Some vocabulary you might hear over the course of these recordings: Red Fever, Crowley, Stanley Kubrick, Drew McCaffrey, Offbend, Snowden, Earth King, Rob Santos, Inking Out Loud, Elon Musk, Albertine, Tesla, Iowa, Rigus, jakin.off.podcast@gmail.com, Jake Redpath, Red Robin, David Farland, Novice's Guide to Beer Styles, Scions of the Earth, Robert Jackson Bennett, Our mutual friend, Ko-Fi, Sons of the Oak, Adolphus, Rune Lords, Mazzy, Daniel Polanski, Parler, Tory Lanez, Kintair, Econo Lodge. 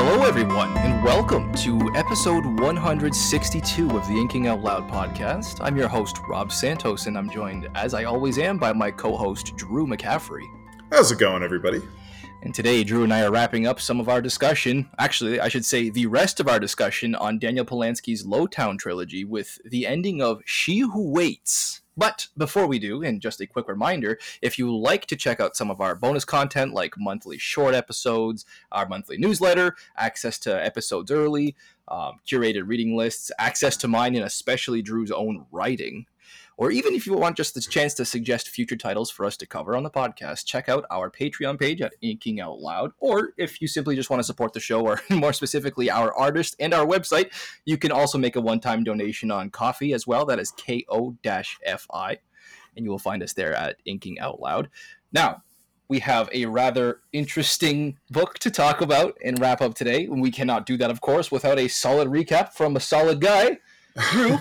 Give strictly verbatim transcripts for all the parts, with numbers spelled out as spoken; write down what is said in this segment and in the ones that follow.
Hello, everyone, and welcome to episode one sixty-two of the Inking Out Loud podcast. I'm your host, Rob Santos, and I'm joined, as I always am, by my co-host, Drew McCaffrey. How's it going, everybody? And today, Drew and I are wrapping up some of our discussion, actually, I should say the rest of our discussion on Daniel Polanski's Lowtown trilogy with the ending of She Who Waits. But before we do, and just a quick reminder, if you like to check out some of our bonus content, like monthly short episodes, our monthly newsletter, access to episodes early, um, curated reading lists, access to mine and especially Drew's own writing, or even if you want just the chance to suggest future titles for us to cover on the podcast, check out our Patreon page at Inking Out Loud, or if you simply just want to support the show, or more specifically, our artist and our website, you can also make a one-time donation on Ko-Fi as well. That is K O F I, and you will find us there at Inking Out Loud. Now, we have a rather interesting book to talk about and wrap up today, and we cannot do that, of course, without a solid recap from a solid guy. Drew,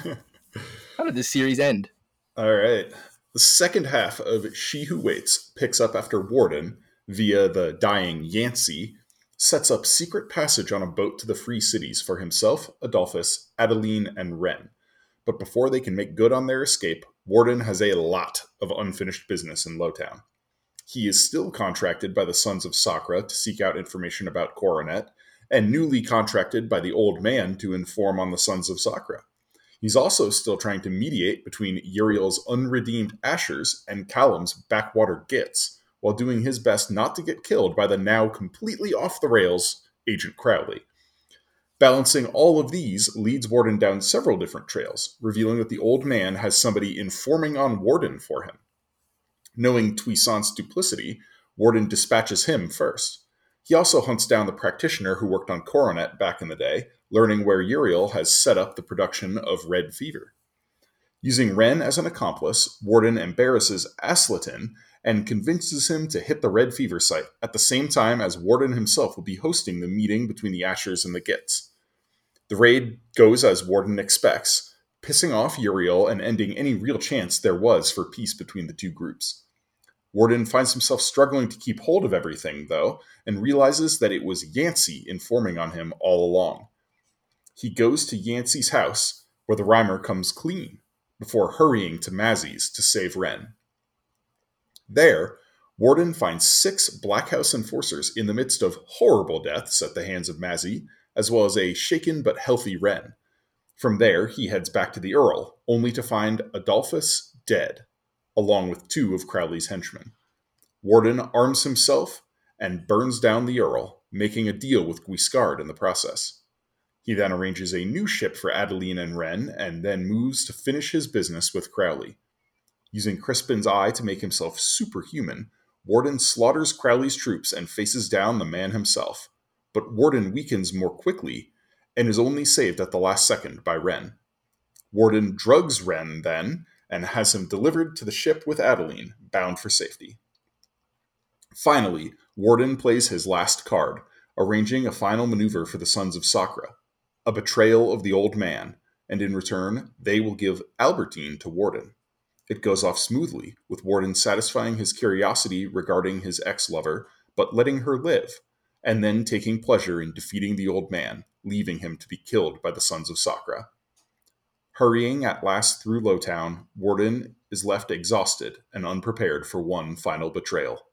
how did this series end? All right. The second half of She Who Waits picks up after Warden, via the dying Yancey, sets up secret passage on a boat to the Free Cities for himself, Adolphus, Adeline, and Wren. But before they can make good on their escape, Warden has a lot of unfinished business in Lowtown. He is still contracted by the Sons of Sakra to seek out information about Coronet, and newly contracted by the Old Man to inform on the Sons of Sakra. He's also still trying to mediate between Uriel's unredeemed Ashers and Callum's backwater Gits, while doing his best not to get killed by the now completely off the rails Agent Crowley. Balancing all of these leads Warden down several different trails, revealing that the Old Man has somebody informing on Warden for him. Knowing Toussaint's duplicity, Warden dispatches him first. He also hunts down the practitioner who worked on Coronet back in the day, learning where Uriel has set up the production of Red Fever. Using Wren as an accomplice, Warden embarrasses Aslatin and convinces him to hit the Red Fever site, at the same time as Warden himself will be hosting the meeting between the Ashers and the Gits. The raid goes as Warden expects, pissing off Uriel and ending any real chance there was for peace between the two groups. Warden finds himself struggling to keep hold of everything, though, and realizes that it was Yancey informing on him all along. He goes to Yancey's house, where the Rhymer comes clean, before hurrying to Mazzy's to save Wren. There, Warden finds six Black House enforcers in the midst of horrible deaths at the hands of Mazzy, as well as a shaken but healthy Wren. From there, he heads back to the Earl, only to find Adolphus dead, along with two of Crowley's henchmen. Warden arms himself and burns down the Earl, making a deal with Guiscard in the process. He then arranges a new ship for Adeline and Wren, and then moves to finish his business with Crowley. Using Crispin's eye to make himself superhuman, Warden slaughters Crowley's troops and faces down the man himself. But Warden weakens more quickly, and is only saved at the last second by Wren. Warden drugs Wren then, and has him delivered to the ship with Adeline, bound for safety. Finally, Warden plays his last card, arranging a final maneuver for the Sons of Sakra. A betrayal of the Old Man, and in return, they will give Albertine to Warden. It goes off smoothly, with Warden satisfying his curiosity regarding his ex-lover, but letting her live, and then taking pleasure in defeating the Old Man, leaving him to be killed by the Sons of Sakra. Hurrying at last through Lowtown, Warden is left exhausted and unprepared for one final betrayal.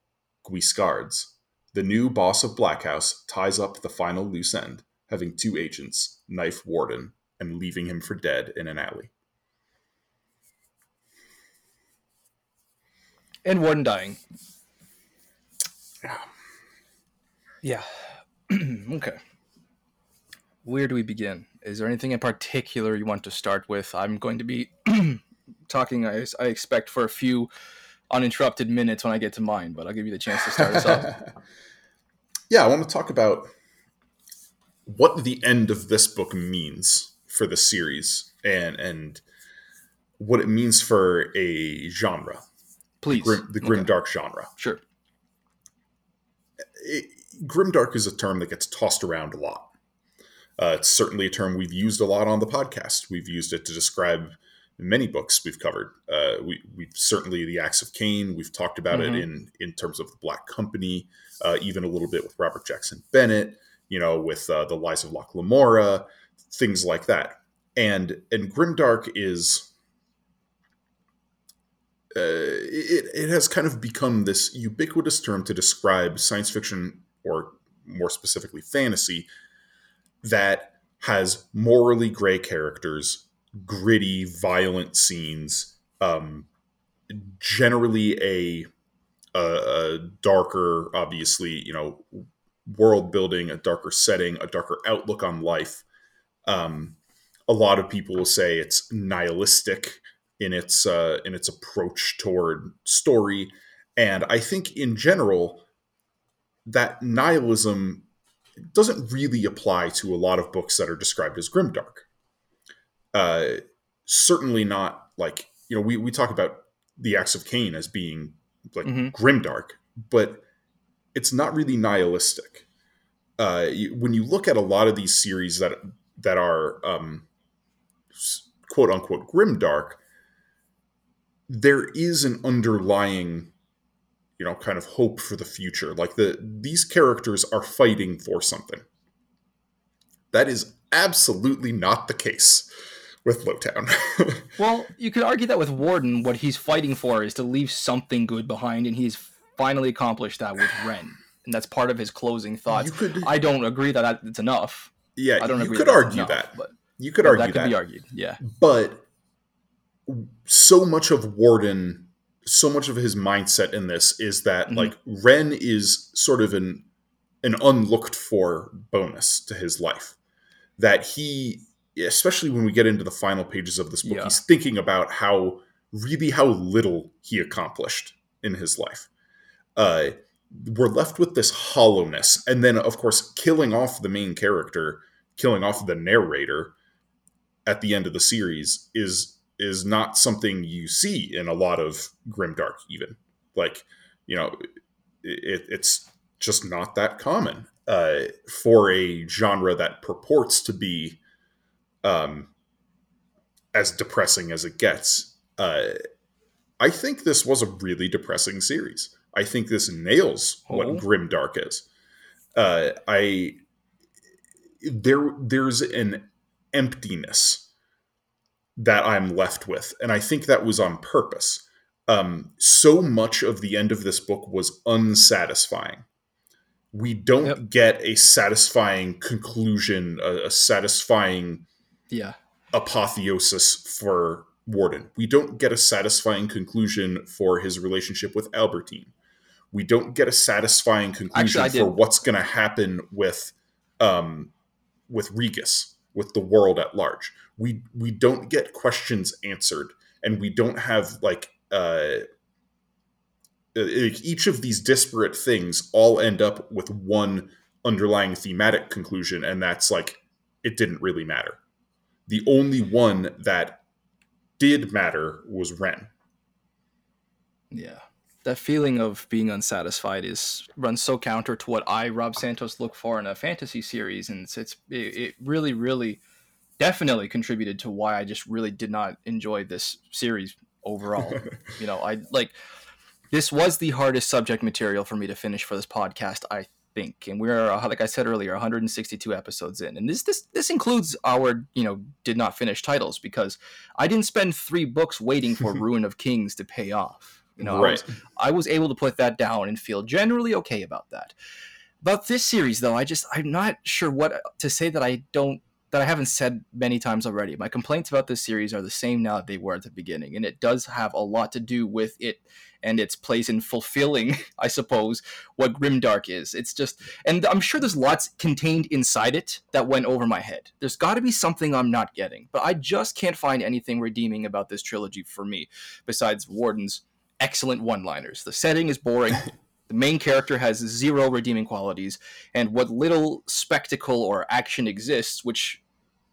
Guiscard's, the new boss of Black House, ties up the final loose end, having two agents knife Warden and leaving him for dead in an alley. And Warden dying. Yeah. Okay. Where do we begin? Is there anything in particular you want to start with? I'm going to be talking, I, I expect, for a few uninterrupted minutes when I get to mine, but I'll give you the chance to start us off. Yeah, I want to talk about what the end of this book means for the series and and what it means for a genre. Please. Grim, the Grimdark okay. genre. Sure. It, Grimdark is a term that gets tossed around a lot. Uh, it's certainly a term we've used a lot on the podcast. We've used it to describe many books we've covered. Uh, we, we've certainly The Axe of Cain. We've talked about mm-hmm. it in, in terms of the Black Company, uh, even a little bit with Robert Jackson Bennett. you know, with uh, The Lies of Locke Lamora, things like that. And and Grimdark is, uh, it, it has kind of become this ubiquitous term to describe science fiction, or more specifically fantasy, that has morally gray characters, gritty, violent scenes, um, generally a, a, a darker, obviously, you know, world building, a darker setting, a darker outlook on life. Um, a lot of people will say it's nihilistic in its uh, in its approach toward story, and I think in general that nihilism doesn't really apply to a lot of books that are described as grimdark. Uh, certainly not like, you know, we, we talk about the Acts of Cain as being like mm-hmm. grimdark, but it's not really nihilistic. Uh, you, when you look at a lot of these series that that are um, quote unquote grimdark, there is an underlying, you know, kind of hope for the future. Like the these characters are fighting for something. That is absolutely not the case with Lowtown. Well, you could argue that with Warden, what he's fighting for is to leave something good behind, and he's finally accomplished that with Ren. And that's part of his closing thoughts. Could, I don't agree that it's enough. Yeah, I don't you agree could that argue enough, that. But, you could argue that. That could be argued, yeah. But so much of Warden, so much of his mindset in this is that, mm-hmm. like, Ren is sort of an an unlooked-for bonus to his life. That he, especially when we get into the final pages of this book, yeah. he's thinking about how, really how little he accomplished in his life. Uh, we're left with this hollowness. And then, of course, killing off the main character, killing off the narrator at the end of the series is is not something you see in a lot of Grimdark even. Like, you know, it, it's just not that common uh, for a genre that purports to be um, as depressing as it gets. Uh, I think this was a really depressing series. I think this nails oh. what Grimdark is. Uh, I there there's an emptiness that I'm left with, and I think that was on purpose. Um, so much of the end of this book was unsatisfying. We don't yep. get a satisfying conclusion, a, a satisfying yeah. apotheosis for Warden. We don't get a satisfying conclusion for his relationship with Albertine. We don't get a satisfying conclusion Actually, for what's going to happen with, um, with Rigus, with the world at large. We we don't get questions answered, and we don't have like uh, each of these disparate things all end up with one underlying thematic conclusion, and that's like it didn't really matter. The only one that did matter was Ren. Yeah. That feeling of being unsatisfied is runs so counter to what I, Rob Santos, look for in a fantasy series. And it's, it's it really, really definitely contributed to why I just really did not enjoy this series overall. You know, I like, this was the hardest subject material for me to finish for this podcast, I think. And we're, like I said earlier, one hundred sixty-two episodes in. And this this this includes our, you know, did not finish titles, because I didn't spend three books waiting for Ruin of Kings to pay off. You know, right. I, was, I was able to put that down and feel generally okay about that. About this series, though, I just, I'm not sure what to say that I don't, that I haven't said many times already. My complaints about this series are the same now that they were at the beginning, and it does have a lot to do with it and its place in fulfilling, I suppose, what Grimdark is. It's just, and I'm sure there's lots contained inside it that went over my head. There's got to be something I'm not getting, but I just can't find anything redeeming about this trilogy for me, besides Warden's excellent one-liners. The setting is boring. The main character has zero redeeming qualities, and what little spectacle or action exists, which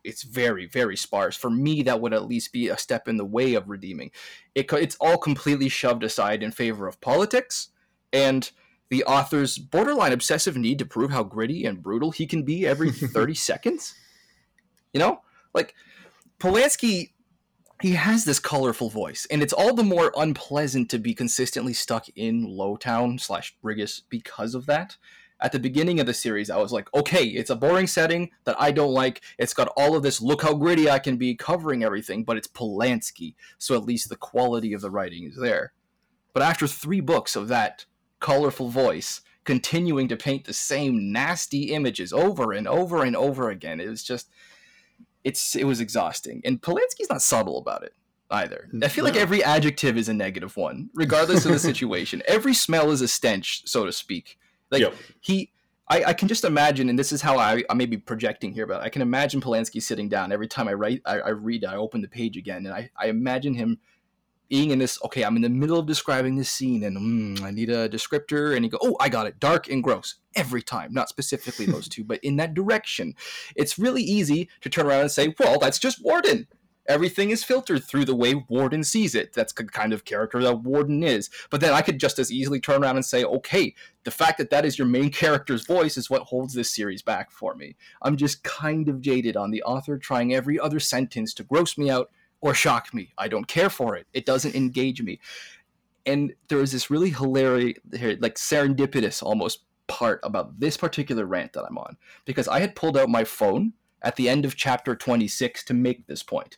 it's very, very sparse. For me, that would at least be a step in the way of redeeming. It, it's all completely shoved aside in favor of politics and the author's borderline obsessive need to prove how gritty and brutal he can be every thirty seconds. You know? Like, Polanski, he has this colorful voice, and it's all the more unpleasant to be consistently stuck in Lowtown slash Rigus because of that. at the beginning of the series, I was like, okay, it's a boring setting that I don't like. It's got all of this, look how gritty I can be, covering everything, but it's Polanski, so at least the quality of the writing is there. But after three books of that colorful voice continuing to paint the same nasty images over and over and over again, it was just, it's it was exhausting. And Polanski's not subtle about it either. I feel no. like every adjective is a negative one, regardless of the situation. Every smell is a stench, so to speak. Like yep. he, I, I can just imagine, and this is how I, I may be projecting here, but I can imagine Polanski sitting down. Every time I write, I, I read, I open the page again, and I, I imagine him being in this. Okay, I'm in the middle of describing this scene, and mm, I need a descriptor, and he go, oh, I got it, dark and gross. Every time, not specifically those two, but in that direction. It's really easy to turn around and say, well, that's just Warden. Everything is filtered through the way Warden sees it. That's the kind of character that Warden is. But then I could just as easily turn around and say, okay, the fact that that is your main character's voice is what holds this series back for me. I'm just kind of jaded on the author trying every other sentence to gross me out or shock me. I don't care for it. It doesn't engage me. And there was this really hilarious, like serendipitous almost part about this particular rant that I'm on, because I had pulled out my phone at the end of chapter twenty-six to make this point.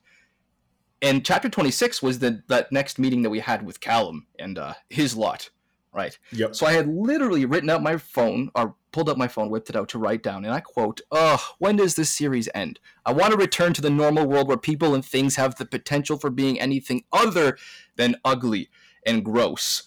And chapter twenty-six was the that next meeting that we had with Callum and uh, his lot, right? Yep. So I had literally written out my phone, or pulled up my phone, whipped it out to write down, and I quote, oh, when does this series end? I want to return to the normal world where people and things have the potential for being anything other than ugly and gross.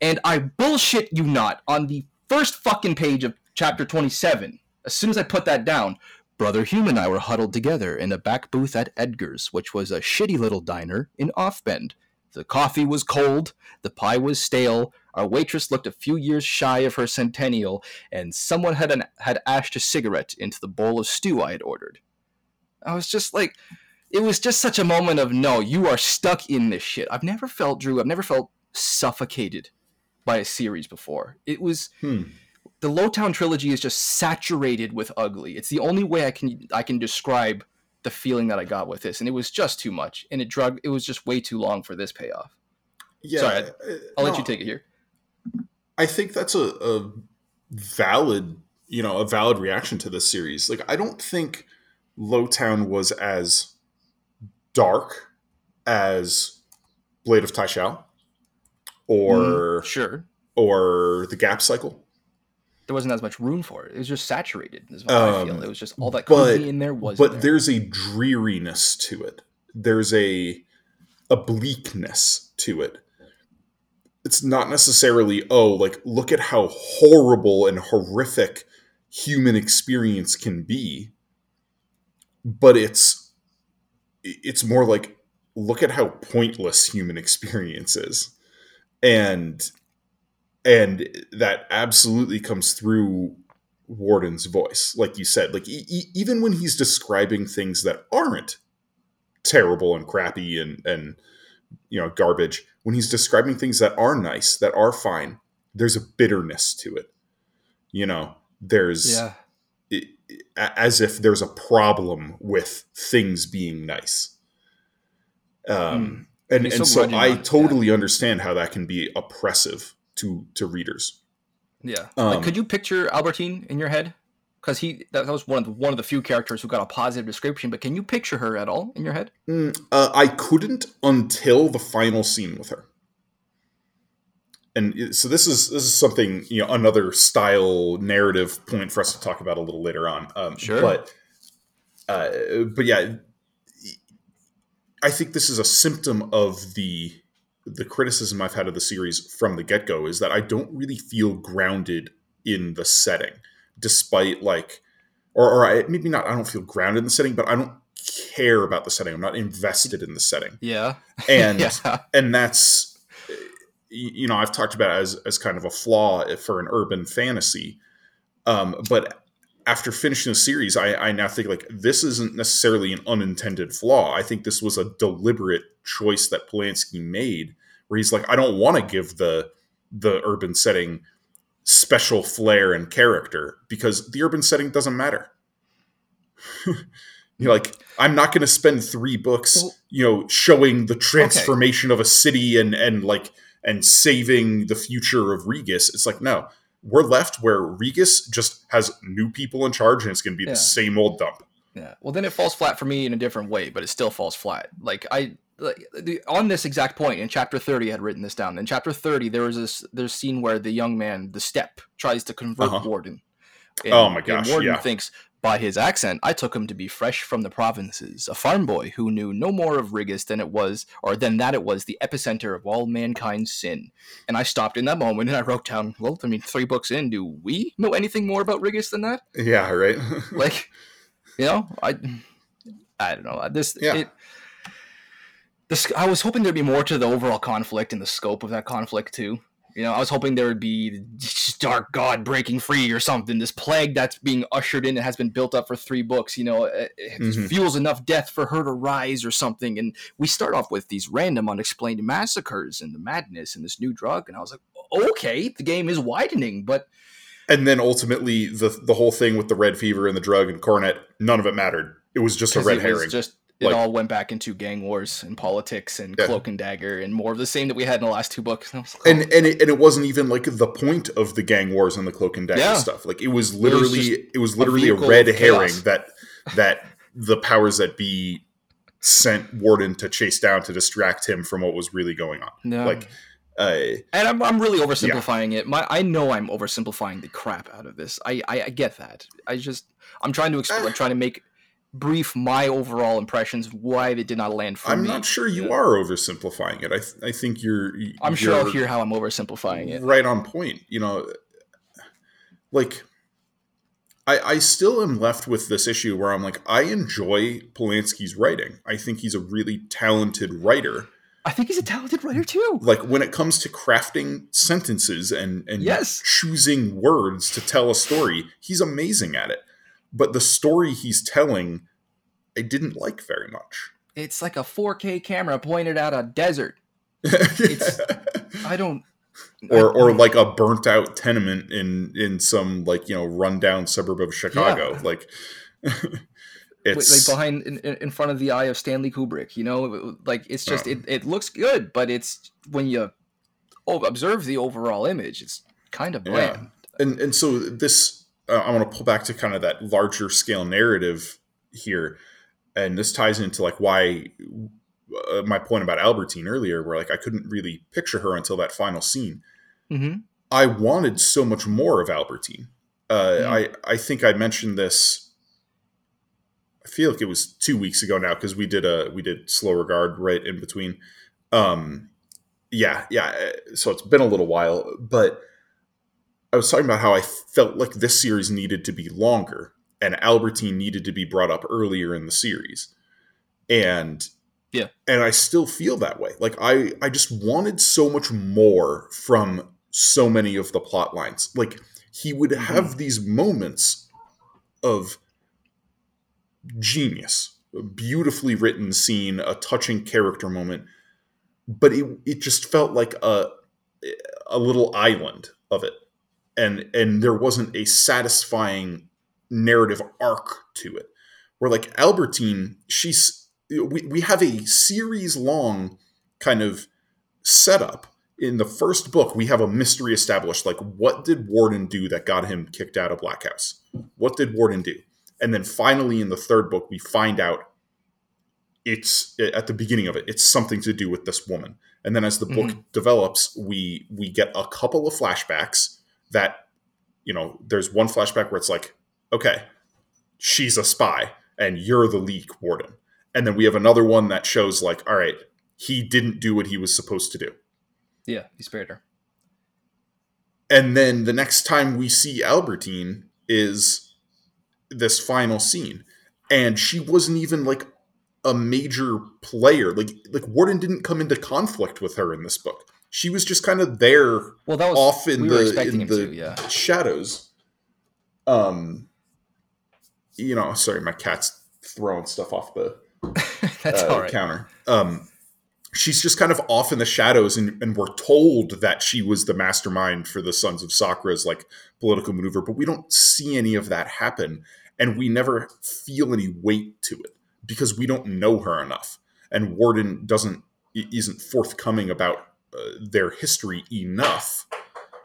And I bullshit you not, on the first fucking page of chapter twenty-seven, as soon as I put that down, Brother Hume and I were huddled together in a back booth at Edgar's, which was a shitty little diner in Offbend. The coffee was cold, the pie was stale, our waitress looked a few years shy of her centennial, and someone had an, had ashed a cigarette into the bowl of stew I had ordered. I was just like, it was just such a moment of, no, you are stuck in this shit. I've never felt, Drew, I've never felt suffocated by a series before. It was... Hmm. The Lowtown trilogy is just saturated with ugly. It's the only way I can I can describe the feeling that I got with this, and it was just too much, and it drug. It was just way too long for this payoff. Yeah, sorry, I, I'll no, let you take it here. I think that's a, a valid, you know, a valid reaction to this series. Like, I don't think Lowtown was as dark as Blade of Taishao, or mm, sure, or the Gap Cycle. There wasn't as much room for it. It was just saturated. Is what um, I feel. It was just all that could be in there was. But there. There's a dreariness to it. There's a, a bleakness to it. It's not necessarily, oh, like, look at how horrible and horrific human experience can be. But it's, it's more like, look at how pointless human experience is. And... And that absolutely comes through Warden's voice. Like you said, like e- e- even when he's describing things that aren't terrible and crappy and, and, you know, garbage, when he's describing things that are nice, that are fine, there's a bitterness to it. You know, there's yeah. it, it, as if there's a problem with things being nice. Um, mm. And, and so, so I totally yeah. understand how that can be oppressive to to readers. Yeah. Um, like, could you picture Albertine in your head? Because he that, that was one of the, one of the few characters who got a positive description, but can you picture her at all in your head? Uh, I couldn't until the final scene with her. And so this is this is something, you know, another style narrative point for us to talk about a little later on. Um, sure. But uh, but yeah, I think this is a symptom of the the criticism I've had of the series from the get-go, is that I don't really feel grounded in the setting, despite like, or, or I, maybe not, I don't feel grounded in the setting, but I don't care about the setting. I'm not invested in the setting. Yeah. And, yeah. and that's, you know, I've talked about it as, as kind of a flaw for an urban fantasy. Um, but after finishing the series, I, I now think, like, this isn't necessarily an unintended flaw. I think this was a deliberate choice that Polanski made, where he's like, I don't want to give the the urban setting special flair and character, because the urban setting doesn't matter. You're like, I'm not going to spend three books, well, you know, showing the transformation okay. of a city and and like and saving the future of Rigus. It's like, no, we're left where Rigus just has new people in charge, and it's going to be yeah. the same old dump. Yeah. Well, then it falls flat for me in a different way, but it still falls flat. Like I, like the, on this exact point in chapter thirty, I had written this down. In chapter thirty, there was this there's a scene where the young man, the step, tries to convert uh-huh. Warden. And, oh my gosh! And Warden yeah. thinks, by his accent, I took him to be fresh from the provinces, a farm boy who knew no more of Rigus than it was, or than that it was the epicenter of all mankind's sin. And I stopped in that moment and I wrote down, well, I mean, three books in, do we know anything more about Rigus than that? Yeah, right. Like, you know, I, I don't know. This, yeah. it, this, I was hoping there'd be more to the overall conflict and the scope of that conflict too. You know, I was hoping there would be dark god breaking free or something. This plague that's being ushered in and has been built up for three books, you know, it mm-hmm. fuels enough death for her to rise or something. And we start off with these random unexplained massacres and the madness and this new drug. And I was like, okay, the game is widening, but... And then ultimately the the whole thing with the red fever and the drug and Coronet, none of it mattered. It was just a red herring. Just, it like, all went back into gang wars and politics and yeah. cloak and dagger and more of the same that we had in the last two books. And like, oh. and, and, it, and it wasn't even like the point of the gang wars and the cloak and dagger yeah. stuff. Like it was literally, it was, it was literally a, a red herring that that the powers that be sent Warden to chase down to distract him from what was really going on. No. Like, uh, and I'm I'm really oversimplifying yeah. it. My I know I'm oversimplifying the crap out of this. I I, I get that. I just I'm trying to explain. I'm trying to make. brief my overall impressions of why they did not land for I'm me. I'm not sure you yeah. are oversimplifying it. I th- I think you're... You, I'm sure you're I'll hear how I'm oversimplifying it. Right on point. You know, like, I, I still am left with this issue where I'm like, I enjoy Polanski's writing. I think he's a really talented writer. I think he's a talented writer too. Like when it comes to crafting sentences and, and yes. choosing words to tell a story, he's amazing at it. But the story he's telling, I didn't like very much. It's like a four K camera pointed at a desert. It's, I don't... Or I, or like a burnt out tenement in, in some like, you know, rundown suburb of Chicago. Yeah. Like it's like behind in, in front of the eye of Stanley Kubrick, you know, like it's just, um, it, it looks good, but it's when you observe the overall image, it's kind of bland. Yeah. And, and so this, Uh, I want to pull back to kind of that larger scale narrative here. And this ties into like why uh, my point about Albertine earlier, where like I couldn't really picture her until that final scene. Mm-hmm. I wanted so much more of Albertine. Uh, mm-hmm. I, I think I mentioned this. I feel like it was two weeks ago now, because we did a, we did Slow Regard right in between. Um, yeah. Yeah. So it's been a little while, but I was talking about how I felt like this series needed to be longer and Albertine needed to be brought up earlier in the series. And yeah, and I still feel that way. Like I, I just wanted so much more from so many of the plot lines. Like he would have these moments of genius, a beautifully written scene, a touching character moment, but it, it just felt like a, a little island of it. And and there wasn't a satisfying narrative arc to it. Where like Albertine, she's we, we have a series long kind of setup. In the first book, we have a mystery established. Like, what did Warden do that got him kicked out of Black House? What did Warden do? And then finally in the third book, we find out it's at the beginning of it, it's something to do with this woman. And then as the book mm-hmm. develops, we we get a couple of flashbacks. That, you know, there's one flashback where it's like, okay, she's a spy and you're the leak, Warden. And then we have another one that shows like, all right, he didn't do what he was supposed to do. Yeah, he spared her. And then the next time we see Albertine is this final scene. And she wasn't even like a major player. Like, like Warden didn't come into conflict with her in this book. She was just kind of there, well, that was, off in we the, in the to, yeah. shadows. Um, you know, sorry, my cat's throwing stuff off the That's uh, all right. counter. Um, she's just kind of off in the shadows, and, and we're told that she was the mastermind for the Sons of Sakra's like political maneuver, but we don't see any of that happen, and we never feel any weight to it because we don't know her enough, and Warden doesn't isn't forthcoming about. Uh, their history enough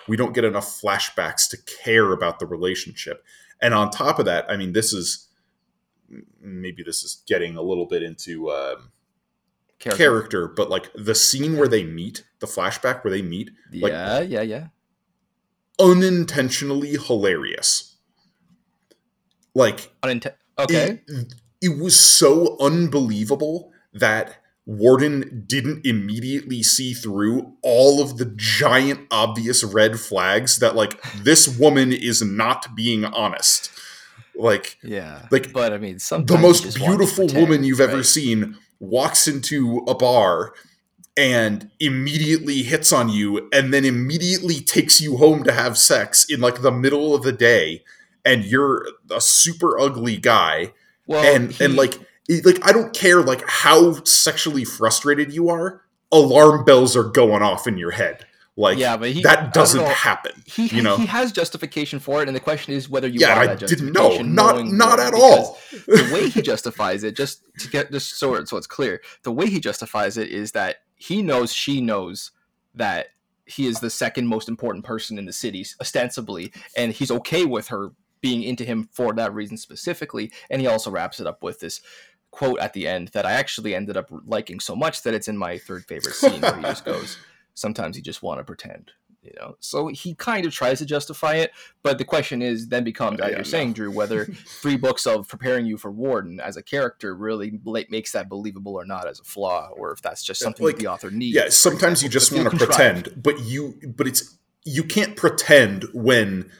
We don't get enough flashbacks to care about the relationship. And on top of that, I mean, this is, maybe this is getting a little bit into um, character. character, but like the scene where they meet, the flashback where they meet. Like, yeah, yeah, yeah. Unintentionally hilarious. Like, Uninten- okay. It, it was so unbelievable that Warden didn't immediately see through all of the giant obvious red flags that, like, this woman is not being honest. Like, yeah, like, but I mean, sometimes the most beautiful pretend, woman you've right? ever seen walks into a bar and immediately hits on you and then immediately takes you home to have sex in like the middle of the day. And you're a super ugly guy. Well, and, he... and like, Like, I don't care, like, how sexually frustrated you are, alarm bells are going off in your head. Like, yeah, but he, that doesn't happen, he, you know? He has justification for it, and the question is whether you yeah, want I that justification. Yeah, I didn't know. Not, not at all. The way he justifies it, just to get this so, so it's clear, the way he justifies it is that he knows she knows that he is the second most important person in the city, ostensibly, and he's okay with her being into him for that reason specifically, and he also wraps it up with this quote at the end that I actually ended up liking so much that it's in my third favorite scene where he just goes, sometimes you just want to pretend, you know? So he kind of tries to justify it, but the question is then becomes, oh, as yeah, you're no. saying, Drew, whether three books of preparing you for Warden as a character really makes that believable or not as a flaw, or if that's just something like, that the author needs. Yeah, sometimes you just want to pretend, but you, but it's, you can't pretend when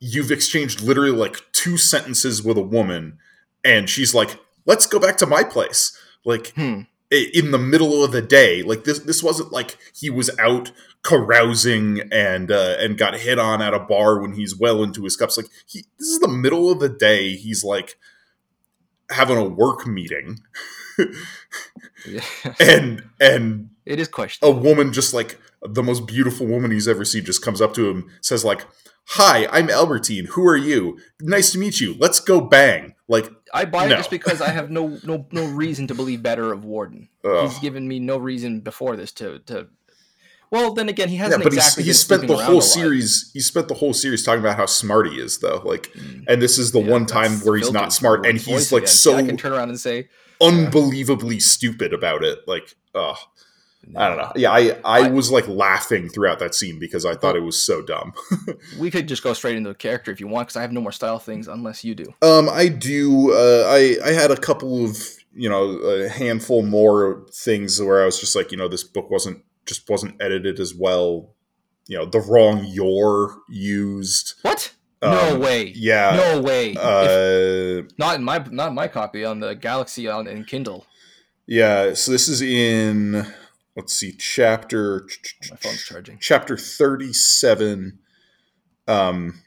you've exchanged literally like two sentences with a woman and she's like, let's go back to my place, like hmm. in the middle of the day. Like this, this wasn't like he was out carousing and uh, and got hit on at a bar when he's well into his cups. Like he, this is the middle of the day. He's like having a work meeting, yeah. and and it is questionable. A woman just like the most beautiful woman he's ever seen just comes up to him, says like, "Hi, I'm Albertine. Who are you? Nice to meet you. Let's go bang." Like. I buy it no. just because I have no, no no reason to believe better of Warden. Ugh. He's given me no reason before this to to. Well, then again, he hasn't. Yeah, but exactly he's, he's spent the whole series. He spent the whole series talking about how smart he is, though. Like, mm. and this is the yeah, one time where he's not smart, and he's like again. so. Yeah, I can turn around and say, unbelievably uh, stupid about it. Like, oh, no, I don't know. Yeah, I, I I was like laughing throughout that scene because I thought it was so dumb. We could just go straight into the character if you want, because I have no more style things unless you do. Um, I do. Uh, I I had a couple of you know a handful more things where I was just like you know this book wasn't just wasn't edited as well. You know the wrong "your" used. What? Um, no way. Yeah. No way. Uh, if, not in my not in my copy on the Galaxy on in Kindle. Yeah. So this is in. Let's see, chapter My phone's charging. Chapter thirty-seven. Um,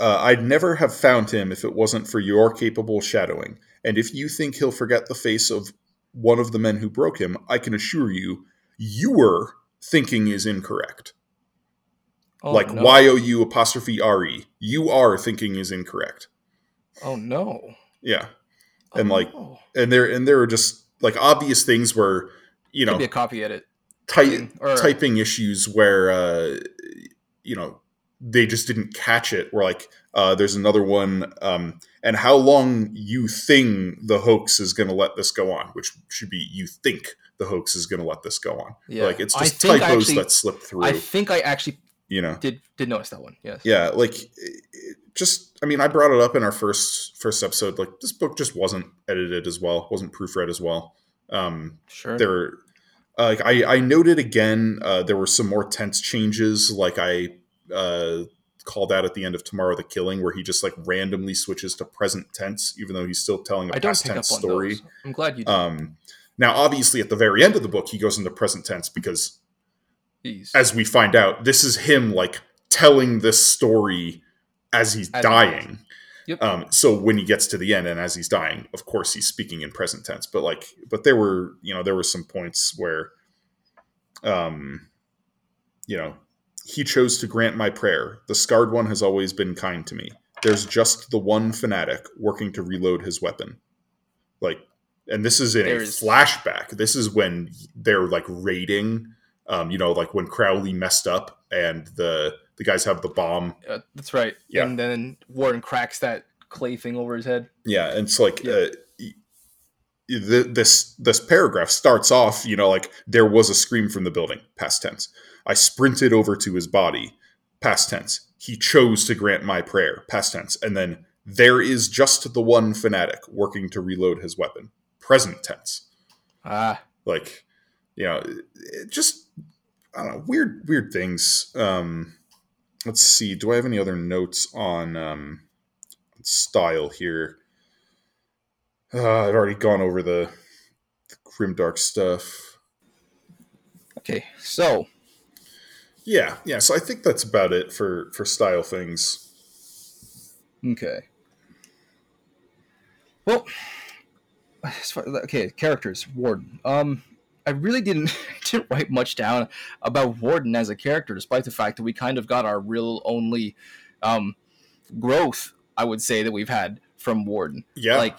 uh, I'd never have found him if it wasn't for your capable shadowing. And if you think he'll forget the face of one of the men who broke him, I can assure you, your thinking is incorrect. Oh, like no. Y O U apostrophe R E. You are thinking is incorrect. Oh, no. Yeah. Oh, and like, no. and there, and there are just like obvious things where, you know, could be a copy edit, ty- or, typing issues where, uh, you know, they just didn't catch it. We're like, uh, there's another one. Um, and how long you think the hoax is going to let this go on, which should be you think the hoax is going to let this go on. Yeah. Like it's just typos actually, that slip through. I think I actually, you know, did, did notice that one. Yes. Yeah. Like it just, I mean, I brought it up in our first, first episode, like this book just wasn't edited as well. Wasn't proofread as well. Um, sure. There Like uh, I, I noted again, uh, there were some more tense changes. Like I uh, called out at the end of Tomorrow the Killing, where he just like randomly switches to present tense, even though he's still telling a I past tense story. Those. I'm glad you did. Um, now, obviously, at the very end of the book, he goes into present tense because, Jeez. as we find out, this is him like telling this story as he's as dying. Yep. Um, so when he gets to the end and as he's dying, of course he's speaking in present tense, but like, but there were, you know, there were some points where, um, you know, he chose to grant my prayer. The scarred one has always been kind to me. There's just the one fanatic working to reload his weapon. Like, and this is in there a is... flashback. This is when they're like raiding Um, you know, like when Crowley messed up and the the guys have the bomb. Uh, that's right. Yeah. And then Warren cracks that clay thing over his head. Yeah. And it's like, yeah. uh, th- this this paragraph starts off, you know, like, there was a scream from the building, past tense. I sprinted over to his body, past tense. He chose to grant my prayer, past tense. And then there is just the one fanatic working to reload his weapon, present tense. Ah. Like, you know, it just, I don't know, weird, weird things. Um, let's see. Do I have any other notes on um, style here? Uh, I've already gone over the, the Grimdark stuff. Okay, so. Yeah, yeah. So I think that's about it for, for style things. Okay. Well, as far, okay, characters, Warden. Um, I really didn't, didn't write much down about Warden as a character, despite the fact that we kind of got our real only um, growth, I would say, that we've had from Warden. Yeah. Like,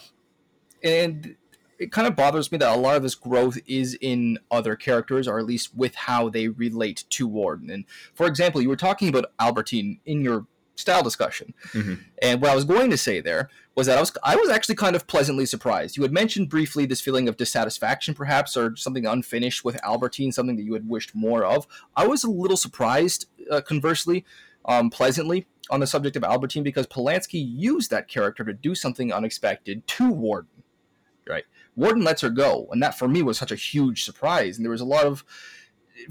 and it kind of bothers me that a lot of this growth is in other characters, or at least with how they relate to Warden. And, for example, you were talking about Albertine in your style discussion. Mm-hmm. And what I was going to say there was that I was I was actually kind of pleasantly surprised. You had mentioned briefly this feeling of dissatisfaction, perhaps, or something unfinished with Albertine, something that you had wished more of. I was a little surprised, uh, conversely, um, pleasantly, on the subject of Albertine, because Polanski used that character to do something unexpected to Warden. Right? Warden lets her go, and that, for me, was such a huge surprise, and there was a lot of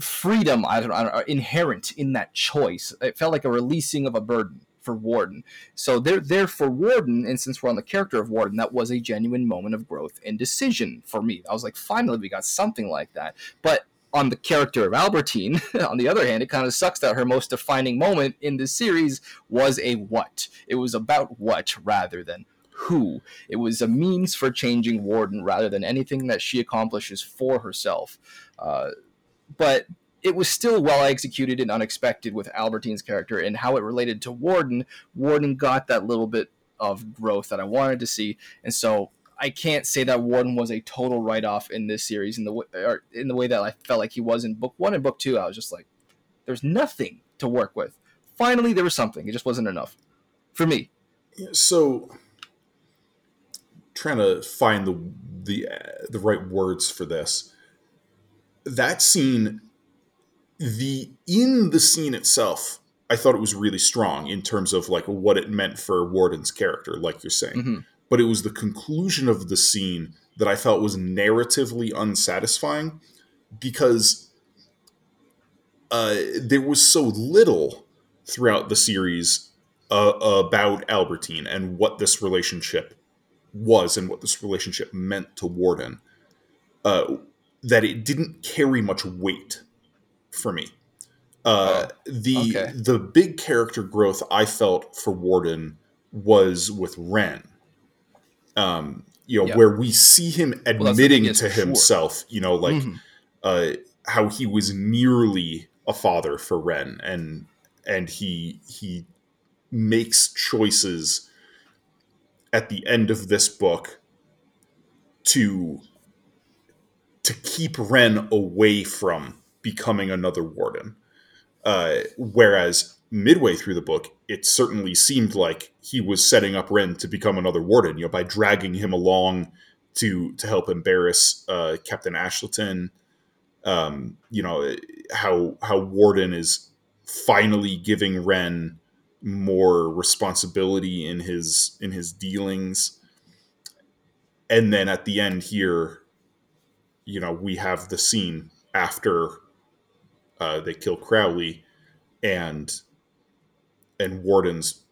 freedom, I don't know, inherent in that choice. It felt like a releasing of a burden for Warden. So there, there for Warden, and since we're on the character of Warden, that was a genuine moment of growth and decision for me. I was like, finally, we got something like that. But on the character of Albertine, on the other hand, it kind of sucks that her most defining moment in this series was a what. It was about what rather than who. It was a means for changing Warden rather than anything that she accomplishes for herself. Uh, But it was still well executed and unexpected with Albertine's character and how it related to Warden. Warden got that little bit of growth that I wanted to see, and so I can't say that Warden was a total write-off in this series in the w- or in the way that I felt like he was in book one and book two. I was just like, there's nothing to work with. Finally, there was something. It just wasn't enough for me. So, trying to find the the uh, the right words for this. That scene, the in the scene itself, I thought it was really strong in terms of like what it meant for Warden's character, like you're saying. Mm-hmm. But it was the conclusion of the scene that I felt was narratively unsatisfying because uh, there was so little throughout the series uh, about Albertine and what this relationship was and what this relationship meant to Warden. Uh that it didn't carry much weight for me. Uh, oh, the okay. The big character growth I felt for Warden was with Ren. Um, you know, yep. Where we see him admitting well, to himself, sure. You know, like mm-hmm. uh, how he was nearly a father for Ren, and and he he makes choices at the end of this book to. to keep Ren away from becoming another Warden. Uh, whereas midway through the book, it certainly seemed like he was setting up Ren to become another Warden, you know, by dragging him along to, to help embarrass uh, Captain Ashleton. Um, you know, how, how Warden is finally giving Ren more responsibility in his, in his dealings. And then at the end here, you know, we have the scene after uh, they kill Crowley and and Warden's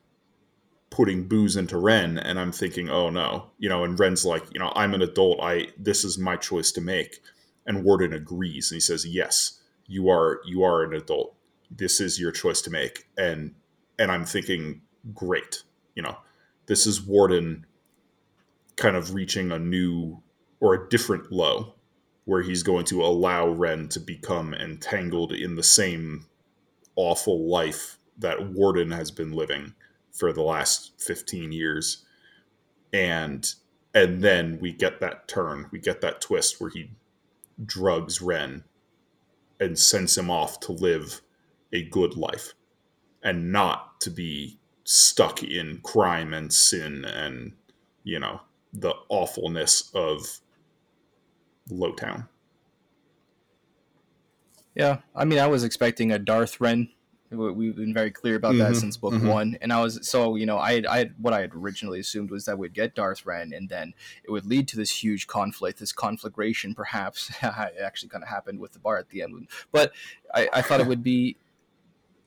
putting booze into Ren, and I'm thinking, oh no, you know, and Ren's like, you know, I'm an adult, I this is my choice to make. And Warden agrees and he says, yes, you are you are an adult. This is your choice to make. And and I'm thinking, great, you know, this is Warden kind of reaching a new or a different low, where he's going to allow Ren to become entangled in the same awful life that Warden has been living for the last fifteen years. And and then we get that turn, we get that twist where he drugs Ren and sends him off to live a good life and not to be stuck in crime and sin and, you know, the awfulness of Lowtown. Yeah, I mean, I was expecting a Darth Ren. We've been very clear about that mm-hmm. since book mm-hmm. one. And I was, so, you know, I had, I had, what I had originally assumed was that we'd get Darth Ren and then it would lead to this huge conflict, this conflagration, perhaps. It actually kind of happened with the bar at the end. But I, I thought it would be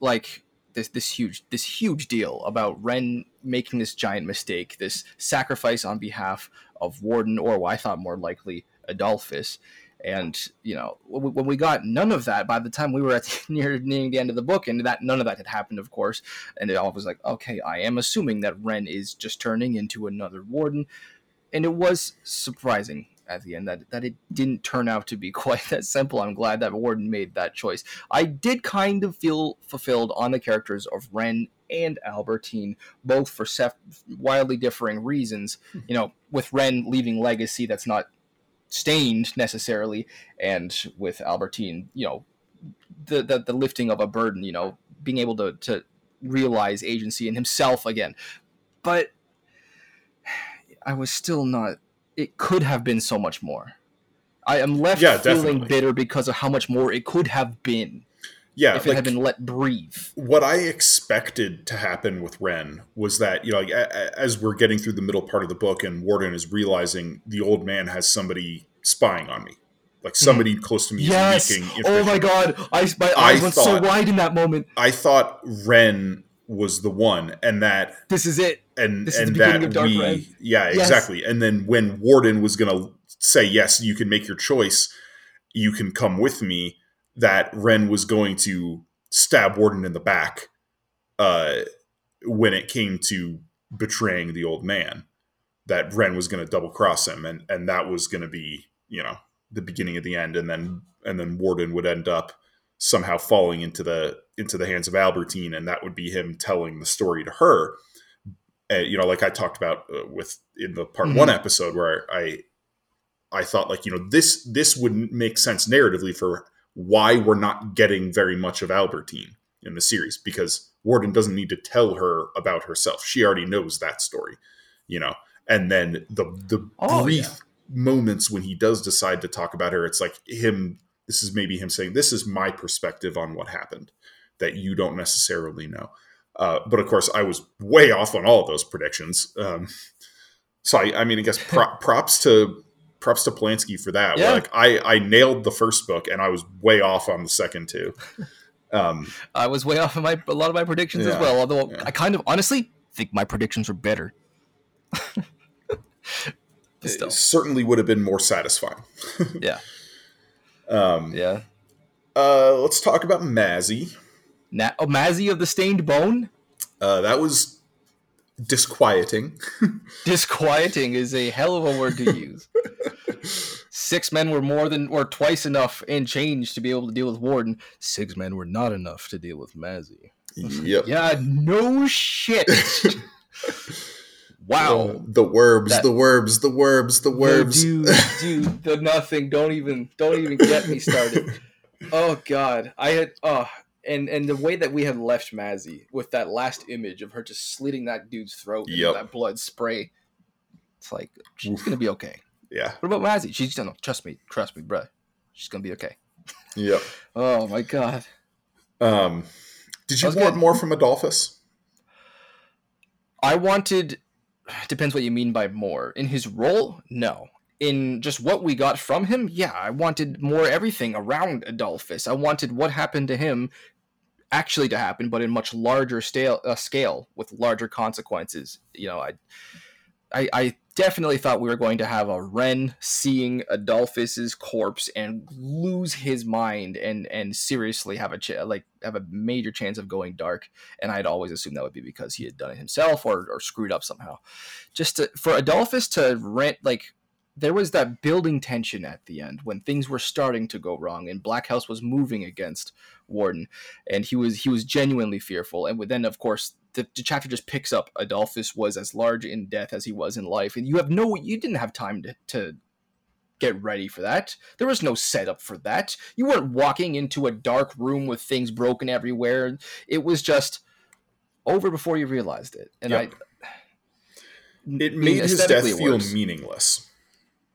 like this, this huge, this huge deal about Ren making this giant mistake, this sacrifice on behalf of Warden, or I thought more likely Adolphus. And, you know, when we got none of that, by the time we were at the, near nearing the end of the book, and that none of that had happened, of course, and it all was like, okay, I am assuming that Ren is just turning into another Warden. And it was surprising at the end that, that it didn't turn out to be quite that simple. I'm glad that Warden made that choice. I did kind of feel fulfilled on the characters of Ren and Albertine, both for sef- wildly differing reasons, mm-hmm. you know, with Ren leaving legacy that's not stained necessarily, and with Albertine, you know, the, the the lifting of a burden, you know, being able to to realize agency in himself again. But I was still not, it could have been so much more. I am left yeah, feeling definitely. bitter because of how much more it could have been. Yeah, if it like, had been let breathe. What I expected to happen with Ren was that, you know, like, a, as we're getting through the middle part of the book and Warden is realizing the old man has somebody spying on me, like somebody mm. close to me. Yes. Is leaking information. Oh my God. I, my eyes I went thought, so wide in that moment. I thought Ren was the one, and that this is it. And, this and is the beginning that of Dark we, Ren. Yeah, yes. exactly. And then when Warden was going to say, yes, you can make your choice, you can come with me, that Ren was going to stab Warden in the back uh, when it came to betraying the old man, that Ren was going to double cross him. And, and that was going to be, you know, the beginning of the end. And then, and then Warden would end up somehow falling into the, into the hands of Albertine. And that would be him telling the story to her. Uh, you know, like I talked about uh, with in the part mm-hmm. one episode where I, I thought like, you know, this, this wouldn't make sense narratively for why we're not getting very much of Albertine in the series, because Warden doesn't need to tell her about herself. She already knows that story, you know? And then the, the oh, brief yeah. moments when he does decide to talk about her, it's like him, this is maybe him saying, this is my perspective on what happened that you don't necessarily know. Uh, but of course I was way off on all of those predictions. Um, so I, I mean, I guess pro- props to, Props to Polanski for that. Yeah. Like I, I nailed the first book and I was way off on the second too. Um, I was way off on my a lot of my predictions yeah, as well. Although yeah. I kind of honestly think my predictions were better. It certainly would have been more satisfying. yeah. Um, yeah. Uh, let's talk about Mazzy. Na- oh, Mazzy of the Stained Bone. Uh, that was. Disquieting. Disquieting is a hell of a word to use. Six men were more than or twice enough and change to be able to deal with Warden. Six men were not enough to deal with Mazzy. Yep. Yeah, no shit. Wow. Oh, the worms, that, the worms, the worms, the worms. Dude, dude, the nothing. Don't even don't even get me started. Oh God. I had oh And and the way that we had left Mazzy with that last image of her just slitting that dude's throat yep. and that blood spray, it's like, she's going to be okay. Yeah. What about Mazzy? She's going to, trust me, trust me, bro. She's going to be okay. Yep. Oh, my God. Um, Did you want good. more from Adolphus? I wanted, depends what you mean by more. In his role, no. In just what we got from him, yeah, I wanted more everything around Adolphus. I wanted what happened to him actually to happen, but in much larger stale, uh, scale with larger consequences. You know, I, I I definitely thought we were going to have a Ren seeing Adolphus's corpse and lose his mind and and seriously have a ch- like have a major chance of going dark. And I'd always assumed that would be because he had done it himself or or screwed up somehow. Just to, for Adolphus to rent like. There was that building tension at the end when things were starting to go wrong and Black House was moving against Warden and he was he was genuinely fearful. And then, of course, the, the chapter just picks up. Adolphus was as large in death as he was in life. And you have no you didn't have time to, to get ready for that. There was no setup for that. You weren't walking into a dark room with things broken everywhere. It was just over before you realized it. And yep. I it made his death feel worse. Meaningless.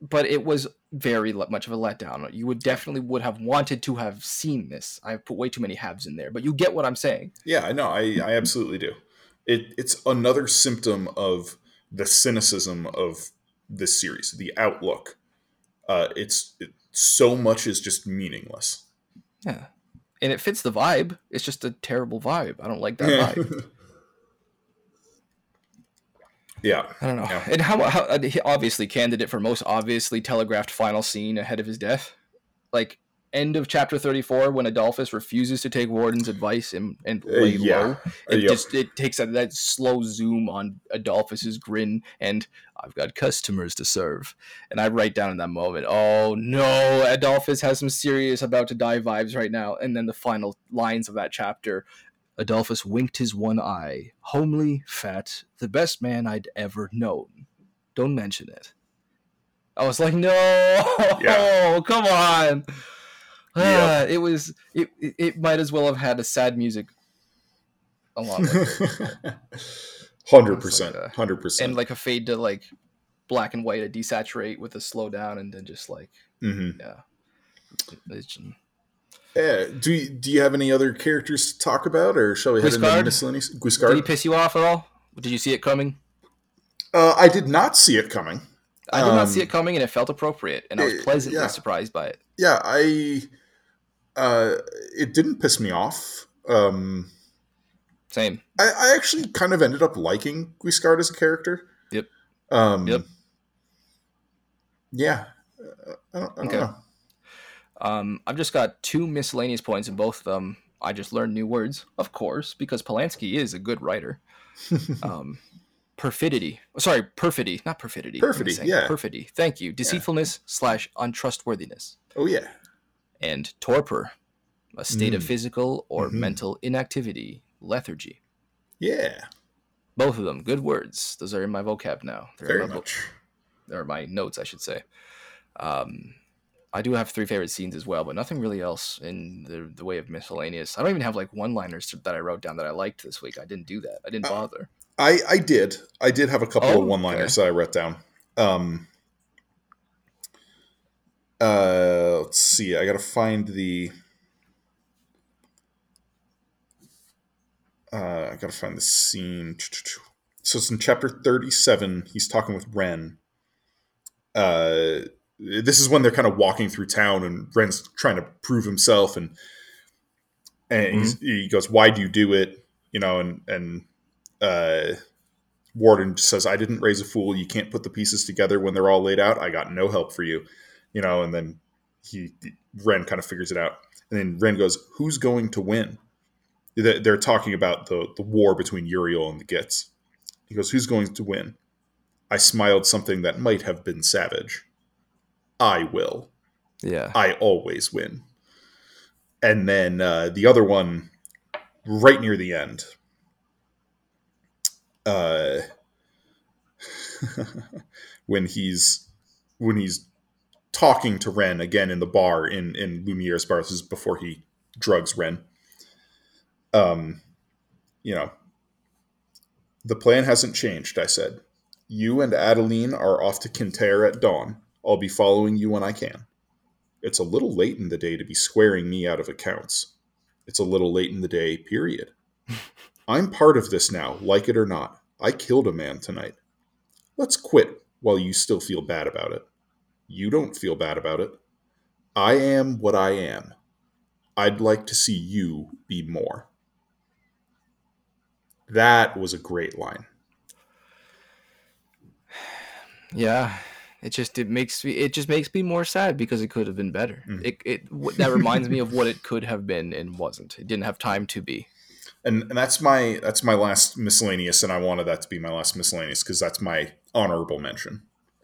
But it was very much of a letdown. You would definitely would have wanted to have seen this. I've put way too many halves in there, but you get what I'm saying. Yeah, no, I I absolutely do. It It's another symptom of the cynicism of this series, the outlook. Uh, it's it, so much is just meaningless. Yeah, and it fits the vibe. It's just a terrible vibe. I don't like that yeah. vibe. Yeah, I don't know. Yeah. And how, how obviously candidate for most obviously telegraphed final scene ahead of his death, like end of chapter thirty-four when Adolphus refuses to take Warden's advice and and lay uh, yeah. low. It uh, yep. just it takes a, that slow zoom on Adolphus's grin and I've got customers to serve. And I write down in that moment, oh no, Adolphus has some serious about to die vibes right now. And then the final lines of that chapter. Adolphus winked his one eye. Homely, fat, the best man I'd ever known. Don't mention it. I was like, no, yeah. come on. Yep. Uh, it was. It, it might as well have had a sad music. Along hundred percent, hundred percent, and like a fade to like black and white, to desaturate with a slow down, and then just like mm-hmm. yeah. It's, Yeah. Do you, do you have any other characters to talk about, or shall we Guiscard? Head into miscellaneous? Guiscard? Did he piss you off at all? Did you see it coming? Uh, I did not see it coming. I did um, not see it coming, and it felt appropriate, and I was pleasantly yeah. surprised by it. Yeah, I. Uh, it didn't piss me off. Um, Same. I, I actually kind of ended up liking Guiscard as a character. Yep. Um, yep. Yeah. I don't, I don't okay. know. Um, I've just got two miscellaneous points in both of them. I just learned new words, of course, because Polanski is a good writer. Um, perfidity. Sorry, perfidy, not perfidy. Perfidy, yeah. Perfidy. Thank you. Deceitfulness yeah. slash untrustworthiness. Oh, yeah. And torpor, a state mm. of physical or mm-hmm. mental inactivity, lethargy. Yeah. Both of them, good words. Those are in my vocab now. They're Very my much. Vo- they're my notes, I should say. Um... I do have three favorite scenes as well, but nothing really else in the the way of miscellaneous. I don't even have like one-liners that I wrote down that I liked this week. I didn't do that. I didn't bother. Uh, I, I did. I did have a couple oh, of one-liners okay. that I wrote down. Um, uh, let's see. I got to find the... Uh, I got to find the scene. So it's in chapter thirty-seven. He's talking with Ren. Uh... This is when they're kind of walking through town and Ren's trying to prove himself. And, and mm-hmm. he goes, why do you do it? You know, and, and, uh, Warden says, I didn't raise a fool. You can't put the pieces together when they're all laid out. I got no help for you, you know? And then he, Ren kind of figures it out. And then Ren goes, who's going to win? They're talking about the, the war between Uriel and the Gitz. He goes, who's going to win? I smiled something that might have been savage. I will. Yeah. I always win. And then uh, the other one, right near the end. Uh, when he's when he's talking to Ren again in the bar in, in Lumiere's bar, this is before he drugs Ren. Um, you know, the plan hasn't changed, I said. You and Adeline are off to Kintair at dawn. I'll be following you when I can. It's a little late in the day to be squaring me out of accounts. It's a little late in the day, period. I'm part of this now, like it or not. I killed a man tonight. Let's quit while you still feel bad about it. You don't feel bad about it. I am what I am. I'd like to see you be more. That was a great line. Yeah. It just it makes me it just makes me more sad because it could have been better. Mm. It it that reminds me of what it could have been and wasn't. It didn't have time to be. And, and that's my that's my last miscellaneous, and I wanted that to be my last miscellaneous because that's my honorable mention.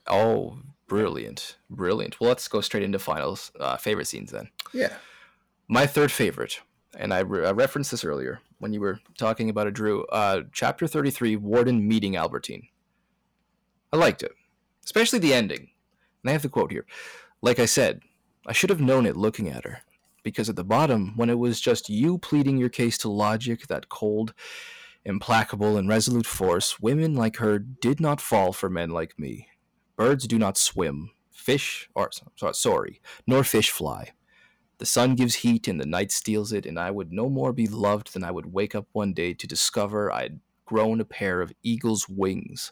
Oh, brilliant, brilliant. Well, let's go straight into finals uh, favorite scenes then. Yeah, my third favorite, and I, re- I referenced this earlier when you were talking about it, Drew. Uh, chapter thirty-three, Warden meeting Albertine. I liked it. Especially the ending. And I have the quote here. Like I said, I should have known it looking at her, because at the bottom, when it was just you pleading your case to logic, that cold, implacable, and resolute force, women like her did not fall for men like me. Birds do not swim, fish, or sorry, nor fish fly. The sun gives heat and the night steals it, and I would no more be loved than I would wake up one day to discover I'd grown a pair of eagle's wings.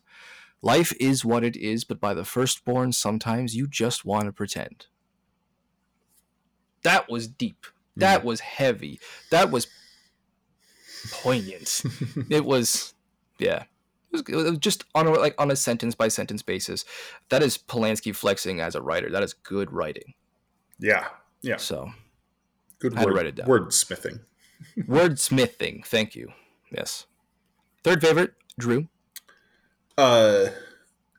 Life is what it is, but by the firstborn, sometimes you just want to pretend. That was deep. That was heavy. That was poignant. It was, yeah. It was just on a, like on a sentence by sentence basis. That is Polanski flexing as a writer. That is good writing. Yeah, yeah. So good word, I had to write it down. Wordsmithing. Wordsmithing. Thank you. Yes. Third favorite, Drew. Uh,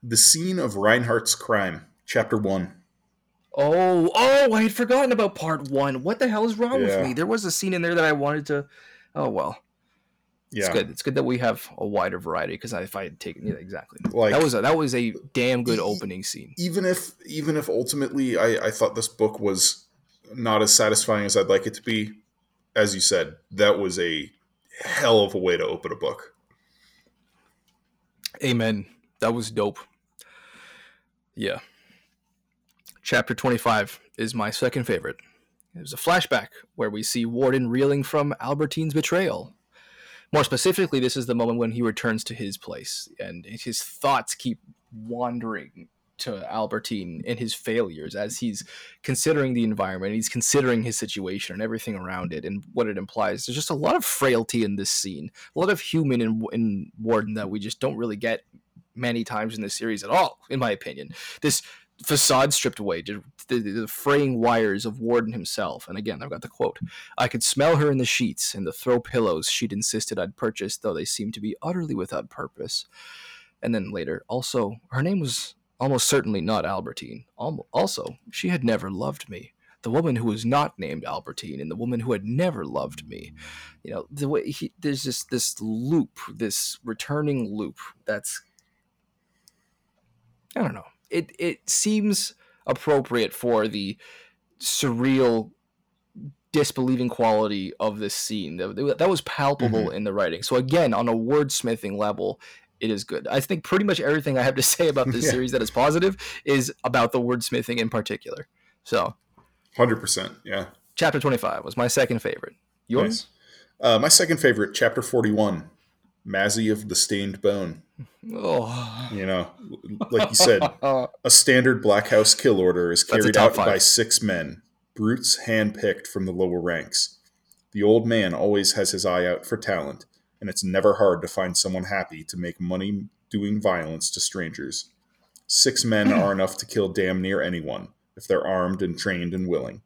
the scene of Reinhardt's crime, chapter one. Oh, oh! I had forgotten about part one. What the hell is wrong yeah. with me? There was a scene in there that I wanted to. Oh well. Yeah. It's good. It's good that we have a wider variety, because if I had taken yeah, exactly, like, that was a, that was a damn good e- opening scene. Even if even if ultimately I, I thought this book was not as satisfying as I'd like it to be, as you said, that was a hell of a way to open a book. Amen. That was dope. Yeah. Chapter twenty-five is my second favorite. There's a flashback where we see Warden reeling from Albertine's betrayal. More specifically, this is the moment when he returns to his place, and his thoughts keep wandering to Albertine and his failures as he's considering the environment, he's considering his situation and everything around it and what it implies. There's just a lot of frailty in this scene, a lot of human in, in Warden that we just don't really get many times in this series at all, in my opinion. This facade stripped away, the, the, the fraying wires of Warden himself. And again, I've got the quote. I could smell her in the sheets and the throw pillows she'd insisted I'd purchase, though they seemed to be utterly without purpose. And then later, also, her name was almost certainly not Albertine. Also, she had never loved me. The woman who was not named Albertine and the woman who had never loved me. You know, the way he, there's just this loop, this returning loop that's, I don't know. It it seems appropriate for the surreal, disbelieving quality of this scene. That, that was palpable mm-hmm. in the writing. So again, on a wordsmithing level, it is good. I think pretty much everything I have to say about this yeah. series that is positive is about the wordsmithing in particular. So, one hundred percent, yeah. Chapter twenty-five was my second favorite. Yours? Nice. Uh, my second favorite, Chapter forty-one, Mazzy of the Stained Bone. Oh. You know, like you said, a standard Black House kill order is carried out five. by six men, brutes handpicked from the lower ranks. The old man always has his eye out for talent, and it's never hard to find someone happy to make money doing violence to strangers. Six men are enough to kill damn near anyone, if they're armed and trained and willing.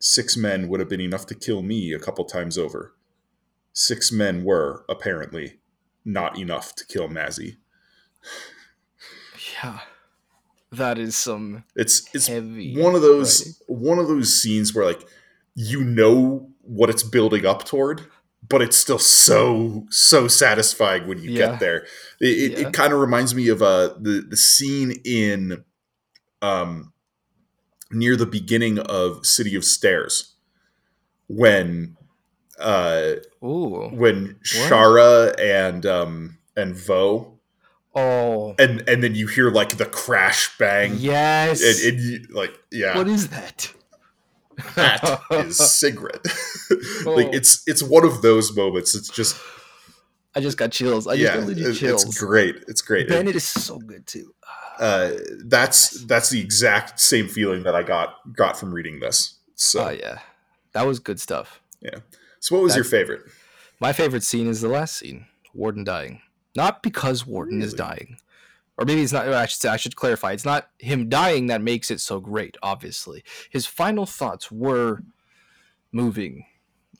Six men would have been enough to kill me a couple times over. Six men were, apparently, not enough to kill Mazzy. Yeah. That is some It's it's heavy one of those writing. one of those scenes where, like, you know what it's building up toward, but it's still so so satisfying when you yeah. get there. It, yeah. it, it kind of reminds me of uh, the the scene in um near the beginning of City of Stairs when uh Ooh. when what? Shara and um and Vo oh and and then you hear like the crash bang yes and, and you, like yeah what is that? That is Sigrid. Like, oh. it's it's one of those moments. It's just, I just got chills. I yeah, just got legit chills. It's great. It's great. Ben, and it is so good too. Uh, that's yes. that's the exact same feeling that I got got from reading this. So uh, yeah, that was good stuff. Yeah. So what was that's, your favorite? My favorite scene is the last scene, Warden dying. Not because Warden really? is dying. Or maybe it's not, I should say, I should clarify, it's not him dying that makes it so great, obviously. His final thoughts were moving.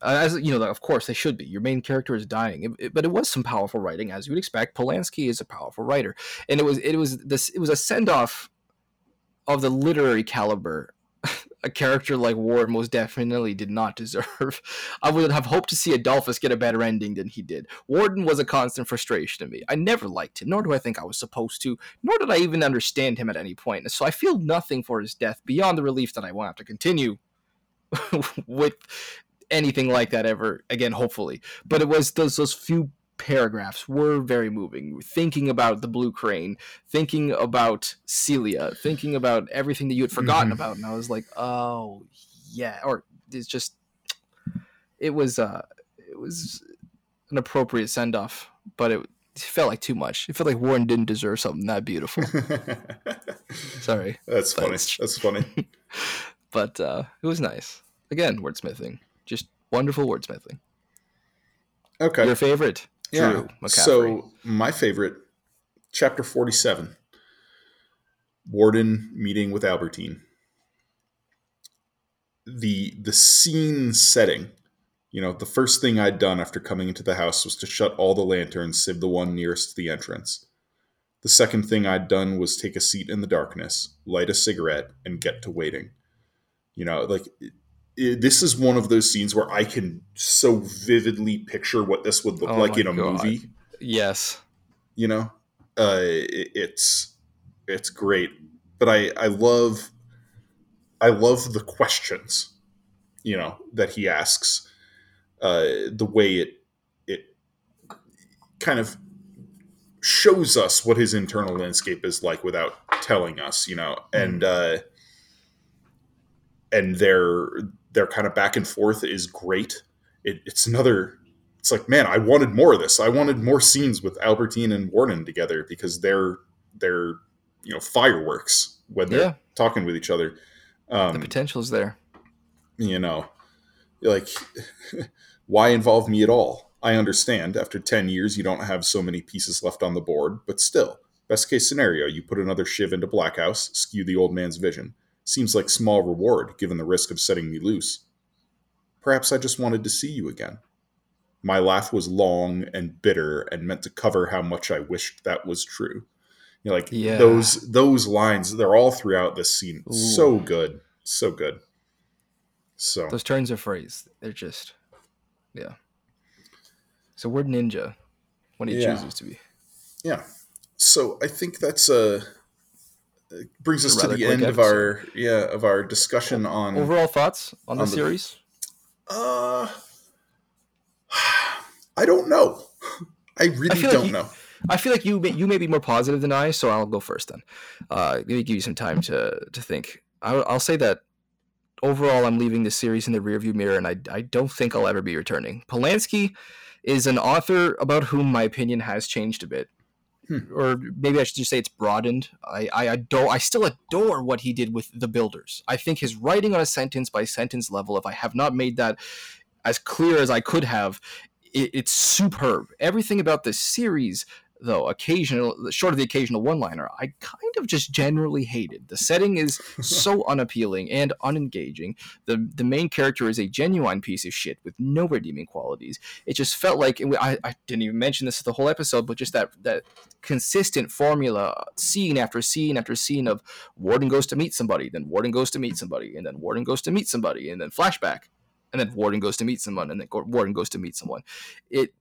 As you know, of course, they should be. Your main character is dying. It, it, but it was some powerful writing, as you would expect. Polanski is a powerful writer. And it was it was this it was a send-off of the literary caliber a character like Ward most definitely did not deserve. I would have hoped to see Adolphus get a better ending than he did. Warden was a constant frustration to me. I never liked him, nor do I think I was supposed to, nor did I even understand him at any point. So I feel nothing for his death beyond the relief that I won't have to continue with anything like that ever again, hopefully. But it was those those few paragraphs were very moving. Thinking about the Blue Crane, thinking about Celia, thinking about everything that you had forgotten mm-hmm. about, and I was like, "Oh yeah," or it's just, it was, uh, it was an appropriate send off, but it felt like too much. It felt like Warren didn't deserve something that beautiful. Sorry, that's funny. That's funny, but uh, it was nice. Again, wordsmithing, just wonderful wordsmithing. Okay, your favorite. Yeah. So my favorite, chapter forty-seven, Warden meeting with Albertine. The the scene setting, you know, the first thing I'd done after coming into the house was to shut all the lanterns save the one nearest the entrance. The second thing I'd done was take a seat in the darkness, light a cigarette, and get to waiting. You know, like... This is one of those scenes where I can so vividly picture what this would look oh like in a God. movie. Yes. You know, uh, it, it's, it's great, but I, I love, I love the questions, you know, that he asks, uh, the way it, it kind of shows us what his internal landscape is like without telling us, you know, mm. and, uh, and their, their kind of back and forth is great. It, it's another, it's like, man, I wanted more of this. I wanted more scenes with Albertine and Warden together because they're, they're, you know, fireworks when they're yeah. talking with each other. Um, the potential's there. You know, like, why involve me at all? I understand after ten years, you don't have so many pieces left on the board, but still, best case scenario, you put another shiv into Black House, skew the old man's vision. Seems like small reward, given the risk of setting me loose. Perhaps I just wanted to see you again. My laugh was long and bitter and meant to cover how much I wished that was true. You know, like yeah. those those lines, they're all throughout this scene. Ooh. So good. So good. So those turns of phrase, they're just, yeah. So word ninja when he yeah. chooses to be. Yeah. So I think that's a... It brings us to the end episode. of our yeah of our discussion on overall thoughts on, on the, the series. Uh, I don't know. I really I don't like you, know. I feel like you may, you may be more positive than I, so I'll go first then. Uh, let me give you some time to to think. I'll, I'll say that overall, I'm leaving this series in the rearview mirror, and I I don't think I'll ever be returning. Polanski is an author about whom my opinion has changed a bit. Hmm. Or maybe I should just say it's broadened. I, I adore, I still adore what he did with The Builders. I think his writing on a sentence by sentence level, if I have not made that as clear as I could have, it, it's superb. Everything about this series, though, occasional, short of the occasional one-liner, I kind of just generally hated. The setting is so unappealing and unengaging. The the main character is a genuine piece of shit with no redeeming qualities. It just felt like, and I, I didn't even mention this the whole episode, but just that, that consistent formula, scene after scene after scene of Warden goes to meet somebody, then Warden goes to meet somebody, and then Warden goes to meet somebody, and then flashback, and then Warden goes to meet someone, and then Warden goes to meet someone. It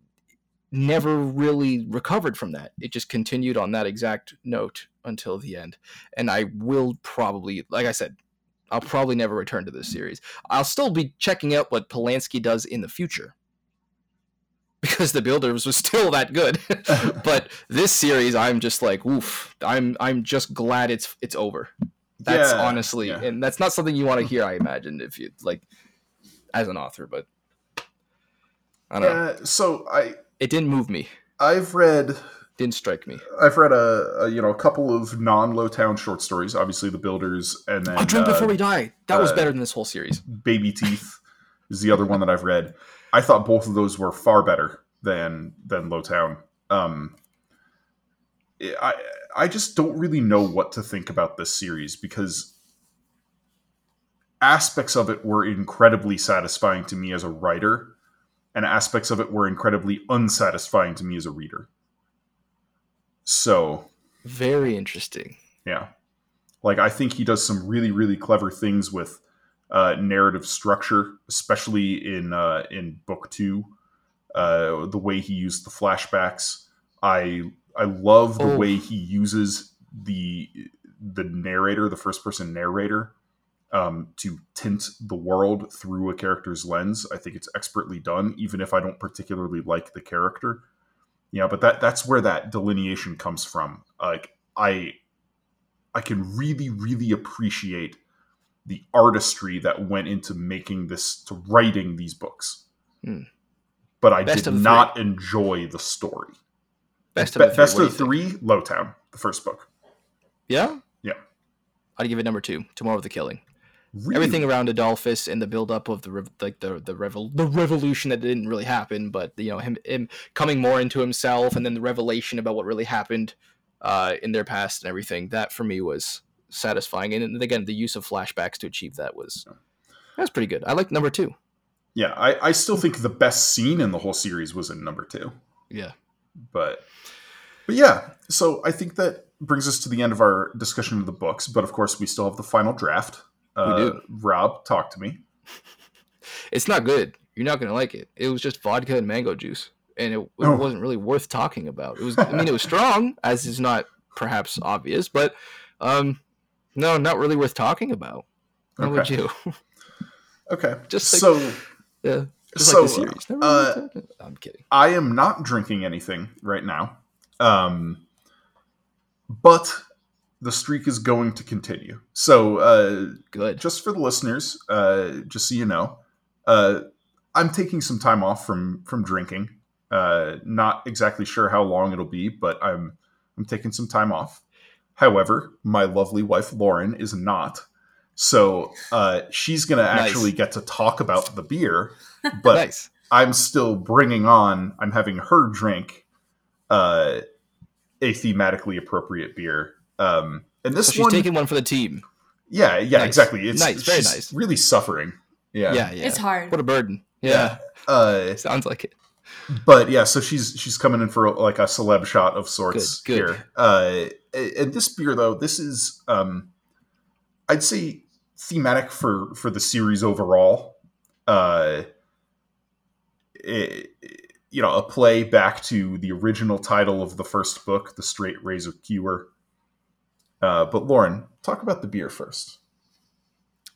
never really recovered from that. It just continued on that exact note until the end. And I will probably, like I said, I'll probably never return to this series. I'll still be checking out what Polanski does in the future because The Builders was still that good. But this series, I'm just like, oof, I'm, I'm just glad it's, it's over. That's yeah, honestly, yeah. and that's not something you want to hear, I imagine, if you like as an author, but I don't yeah, know. So I, It didn't move me. I've read... Didn't strike me. I've read a, a you know a couple of non-Lowtown short stories. Obviously, The Builders and then... I Dream uh, Before We Die. That uh, was better than this whole series. Baby Teeth is the other one that I've read. I thought both of those were far better than than Lowtown. Um, I, I just don't really know what to think about this series because aspects of it were incredibly satisfying to me as a writer, and aspects of it were incredibly unsatisfying to me as a reader. So. Very interesting. Yeah. Like, I think he does some really, really clever things with uh, narrative structure, especially in uh, in book two. Uh, the way he used the flashbacks, I I love the oh. way he uses the the narrator, the first person narrator, um, to tint the world through a character's lens. I think it's expertly done, even if I don't particularly like the character. Yeah, but that that's where that delineation comes from. Like, I. I can really, really appreciate the artistry that went into making this, to writing these books. Mm. But I best did not three. enjoy the story. Best of, Be- three, best of three, think? Lowtown, the first book. Yeah? Yeah. I'd give it number two, Tomorrow of the Killing. Really? Everything around Adolphus and the buildup of the like the the, revo- the revolution that didn't really happen, but you know him, him coming more into himself and then the revelation about what really happened Uh, in their past and everything, that for me was satisfying. And, and again, the use of flashbacks to achieve that was that was pretty good. I liked number two. Yeah, I, I still think the best scene in the whole series was in number two. Yeah. But, but yeah, so I think that brings us to the end of our discussion of the books. But of course, we still have the final draft. Uh, we do. Rob, talk to me. It's not good. You're not going to like it. It was just vodka and mango juice. And it, it oh. wasn't really worth talking about. It was, I mean, it was strong, as is not perhaps obvious, but um, no, not really worth talking about. How okay. would you? Okay. Just like, so, yeah. Just so, like the series. Never uh, really I'm kidding. I am not drinking anything right now, um, but the streak is going to continue. So, uh, good. Just for the listeners, uh, just so you know, uh, I'm taking some time off from from drinking. Uh, not exactly sure how long it'll be, but I'm I'm taking some time off. However, my lovely wife Lauren is not, so uh, she's gonna nice. actually get to talk about the beer. But nice. I'm still bringing on. I'm having her drink uh, a thematically appropriate beer, um, and this so she's one, taking one for the team. Yeah, yeah, nice. exactly. It's nice, very she's nice. Really suffering. Yeah. yeah, yeah, it's hard. What a burden. Yeah, yeah. Uh, sounds like it. But yeah, so she's she's coming in for like a celeb shot of sorts good, good. here. Uh, and this beer, though, this is um, I'd say thematic for, for the series overall. Uh, it, you know, a play back to the original title of the first book, The Straight Razor Cure. Uh, but Lauren, talk about the beer first.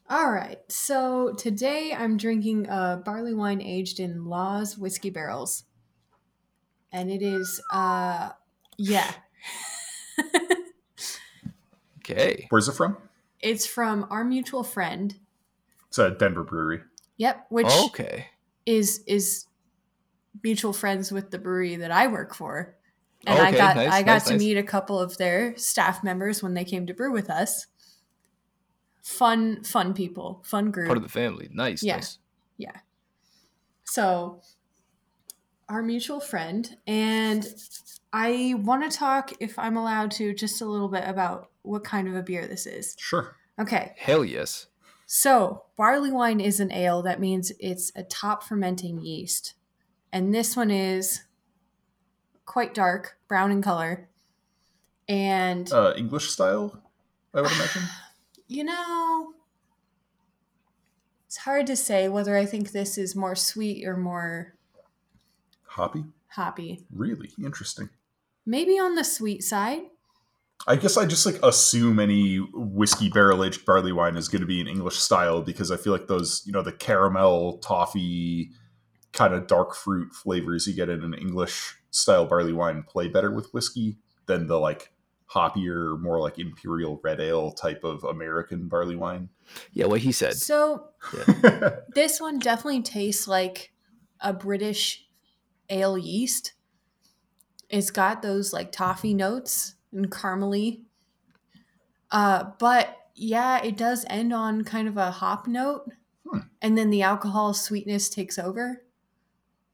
All right, so today I'm drinking a barley wine aged in Law's whiskey barrels. And it is, uh, yeah. Okay. Where's it from? It's from Our Mutual Friend. It's a Denver brewery. Yep, which oh, okay. is is mutual friends with the brewery that I work for. And okay, I got nice, I got nice, to nice. meet a couple of their staff members when they came to brew with us. Fun, fun people, fun group. Part of the family. Nice. Yeah. Nice. Yeah. So, Our Mutual Friend. And I want to talk, if I'm allowed to, just a little bit about what kind of a beer this is. Sure. Okay. Hell yes. So, barley wine is an ale. That means it's a top fermenting yeast. And this one is quite dark, brown in color. And uh, English style, I would imagine. You know, it's hard to say whether I think this is more sweet or more... Hoppy? Hoppy. Really? Interesting. Maybe on the sweet side. I guess I just like assume any whiskey barrel-aged barley wine is going to be an English style because I feel like those, you know, the caramel, toffee, kind of dark fruit flavors you get in an English style barley wine play better with whiskey than the like... hoppier, more like imperial red ale type of American barley wine. Yeah, what he said. So yeah. This one definitely tastes like a British ale yeast. It's got those like toffee notes and caramely. Uh, but yeah, it does end on kind of a hop note. Hmm. And then the alcohol sweetness takes over.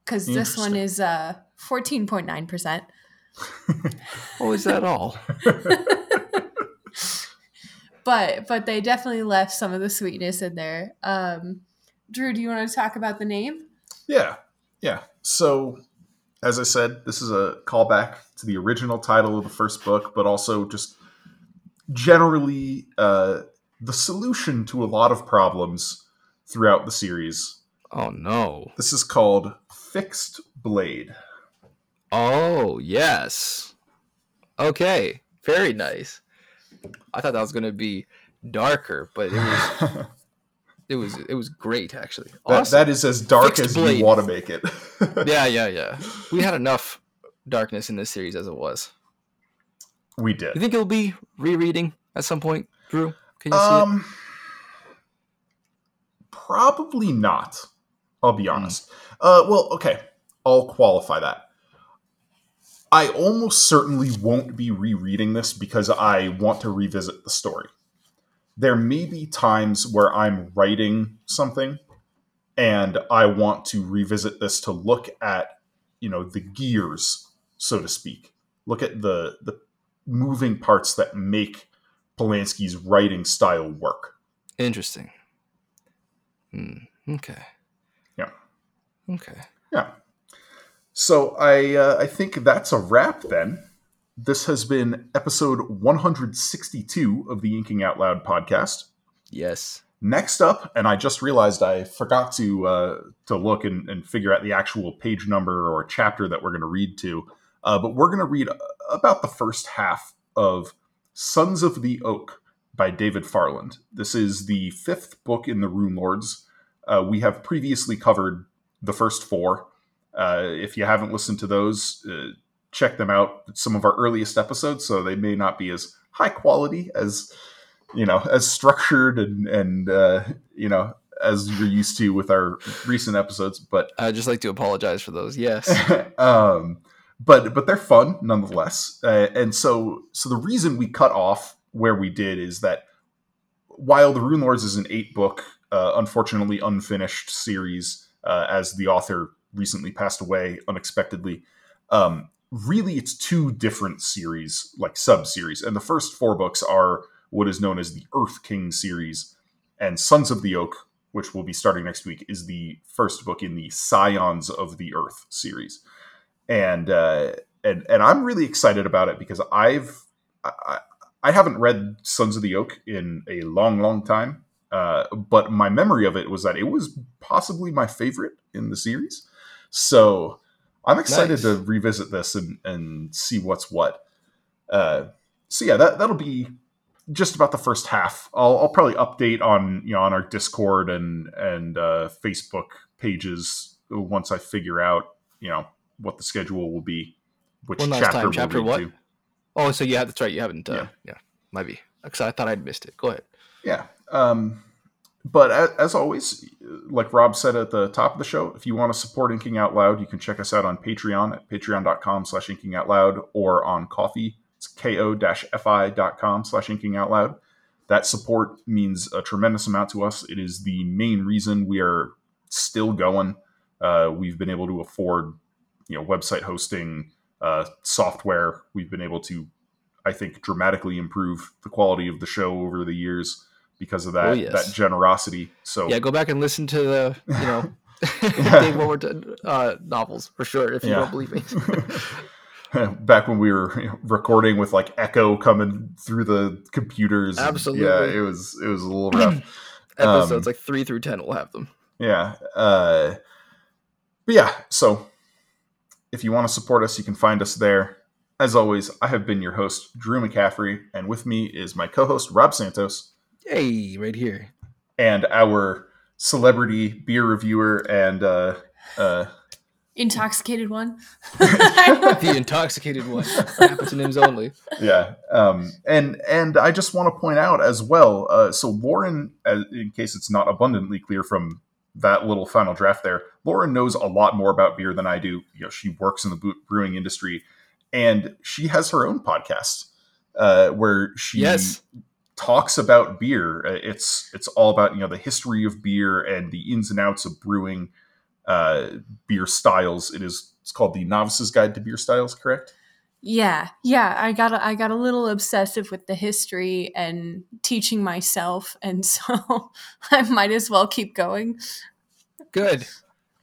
Because this one is uh, fourteen point nine percent. Oh, is that all? but but they definitely left some of the sweetness in there. Um, Drew, do you want to talk about the name? Yeah, yeah. So, as I said, this is a callback to the original title of the first book, but also just generally uh, the solution to a lot of problems throughout the series. Oh, no. This is called Fixed Blade. Oh, yes. Okay. Very nice. I thought that was going to be darker, but it was... It was it was great, actually. Awesome. That, that is as dark Fixed as Blade. You want to make it. yeah, yeah, yeah. We had enough darkness in this series as it was. We did. You think it'll be rereading at some point, Drew? Can you um, see it? Probably not. I'll be honest. Mm. Uh, well, okay. I'll qualify that. I almost certainly won't be rereading this because I want to revisit the story. There may be times where I'm writing something and I want to revisit this to look at, you know, the gears, so to speak. Look at the the moving parts that make Polanski's writing style work. Interesting. Mm, okay. Yeah. Okay. Yeah. So I uh, I think that's a wrap then. This has been episode one hundred sixty-two of the Inking Out Loud podcast. Yes. Next up, and I just realized I forgot to uh, to look and, and figure out the actual page number or chapter that we're going to read to, uh, but we're going to read about the first half of Sons of the Oak by David Farland. This is the fifth book in the Rune Lords. Uh, we have previously covered the first four. Uh, if you haven't listened to those, uh, check them out. It's some of our earliest episodes, so they may not be as high quality as, you know, as structured and, and uh, you know, as you're used to with our recent episodes. But I'd just like to apologize for those. Yes. um, but, but they're fun nonetheless. Uh, and so, so the reason we cut off where we did is that while the Rune Lords is an eight book, uh, unfortunately unfinished series, uh, as the author recently passed away unexpectedly, um, really, it's two different series, like sub-series. And the first four books are what is known as the Earth King series. And Sons of the Oak, which we'll be starting next week, is the first book in the Scions of the Earth series. And uh, and and I'm really excited about it because I've I, I haven't read Sons of the Oak in a long, long time. Uh, but my memory of it was that it was possibly my favorite in the series. So... I'm excited nice. to revisit this and, and see what's what. Uh, so yeah, that, that'll be just about the first half. I'll, I'll probably update on, you know, on our Discord and, and uh, Facebook pages once I figure out, you know, what the schedule will be, which One last chapter time. We'll chapter what? To. Oh, so yeah, that's right. You haven't. Uh, yeah. yeah, might be. Because I thought I'd missed it. Go ahead. Yeah. Um, But as always, like Rob said at the top of the show, if you want to support Inking Out Loud, you can check us out on Patreon at patreon.com slash inking out loud or on Ko-Fi. It's ko-fi.com slash inking out loud. That support means a tremendous amount to us. It is the main reason we are still going. Uh, we've been able to afford, you know, website hosting, uh, software. We've been able to, I think, dramatically improve the quality of the show over the years. Because of that, oh, yes. that generosity. So yeah, go back and listen to the, you know, Dave Warburton uh, novels for sure. If you yeah. don't believe me, back when we were recording with like echo coming through the computers, absolutely. And, yeah, it was it was a little rough. Episodes um, like three through ten will have them. Yeah, uh, but yeah. So if you want to support us, you can find us there. As always, I have been your host, Drew McCaffrey, and with me is my co-host, Rob Santos. Hey, right here. And our celebrity beer reviewer and... Uh, uh, intoxicated one. The intoxicated one. Appetonyms only. Yeah. Um, and and I just want to point out as well, uh, so Lauren, uh, in case it's not abundantly clear from that little final draft there, Lauren knows a lot more about beer than I do. You know, she works in the brewing industry, and she has her own podcast uh, where she... Yes. talks about beer. It's it's all about, you know, the history of beer and the ins and outs of brewing uh, beer styles. It is it's called the Novice's Guide to Beer Styles, correct? Yeah, yeah. I got a, I got a little obsessive with the history and teaching myself, and so I might as well keep going. Good.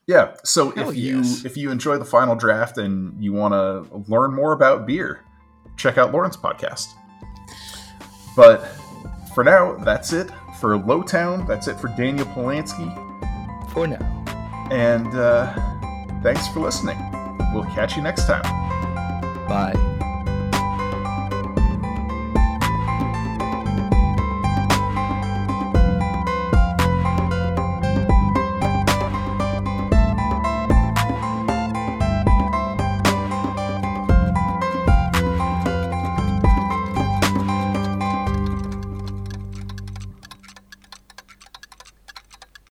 Yeah. So Hell if yes. you if you enjoy the final draft and you want to learn more about beer, check out Lauren's podcast. But for now, that's it for Lowtown. That's it for Daniel Polanski. For now. And uh, thanks for listening. We'll catch you next time. Bye.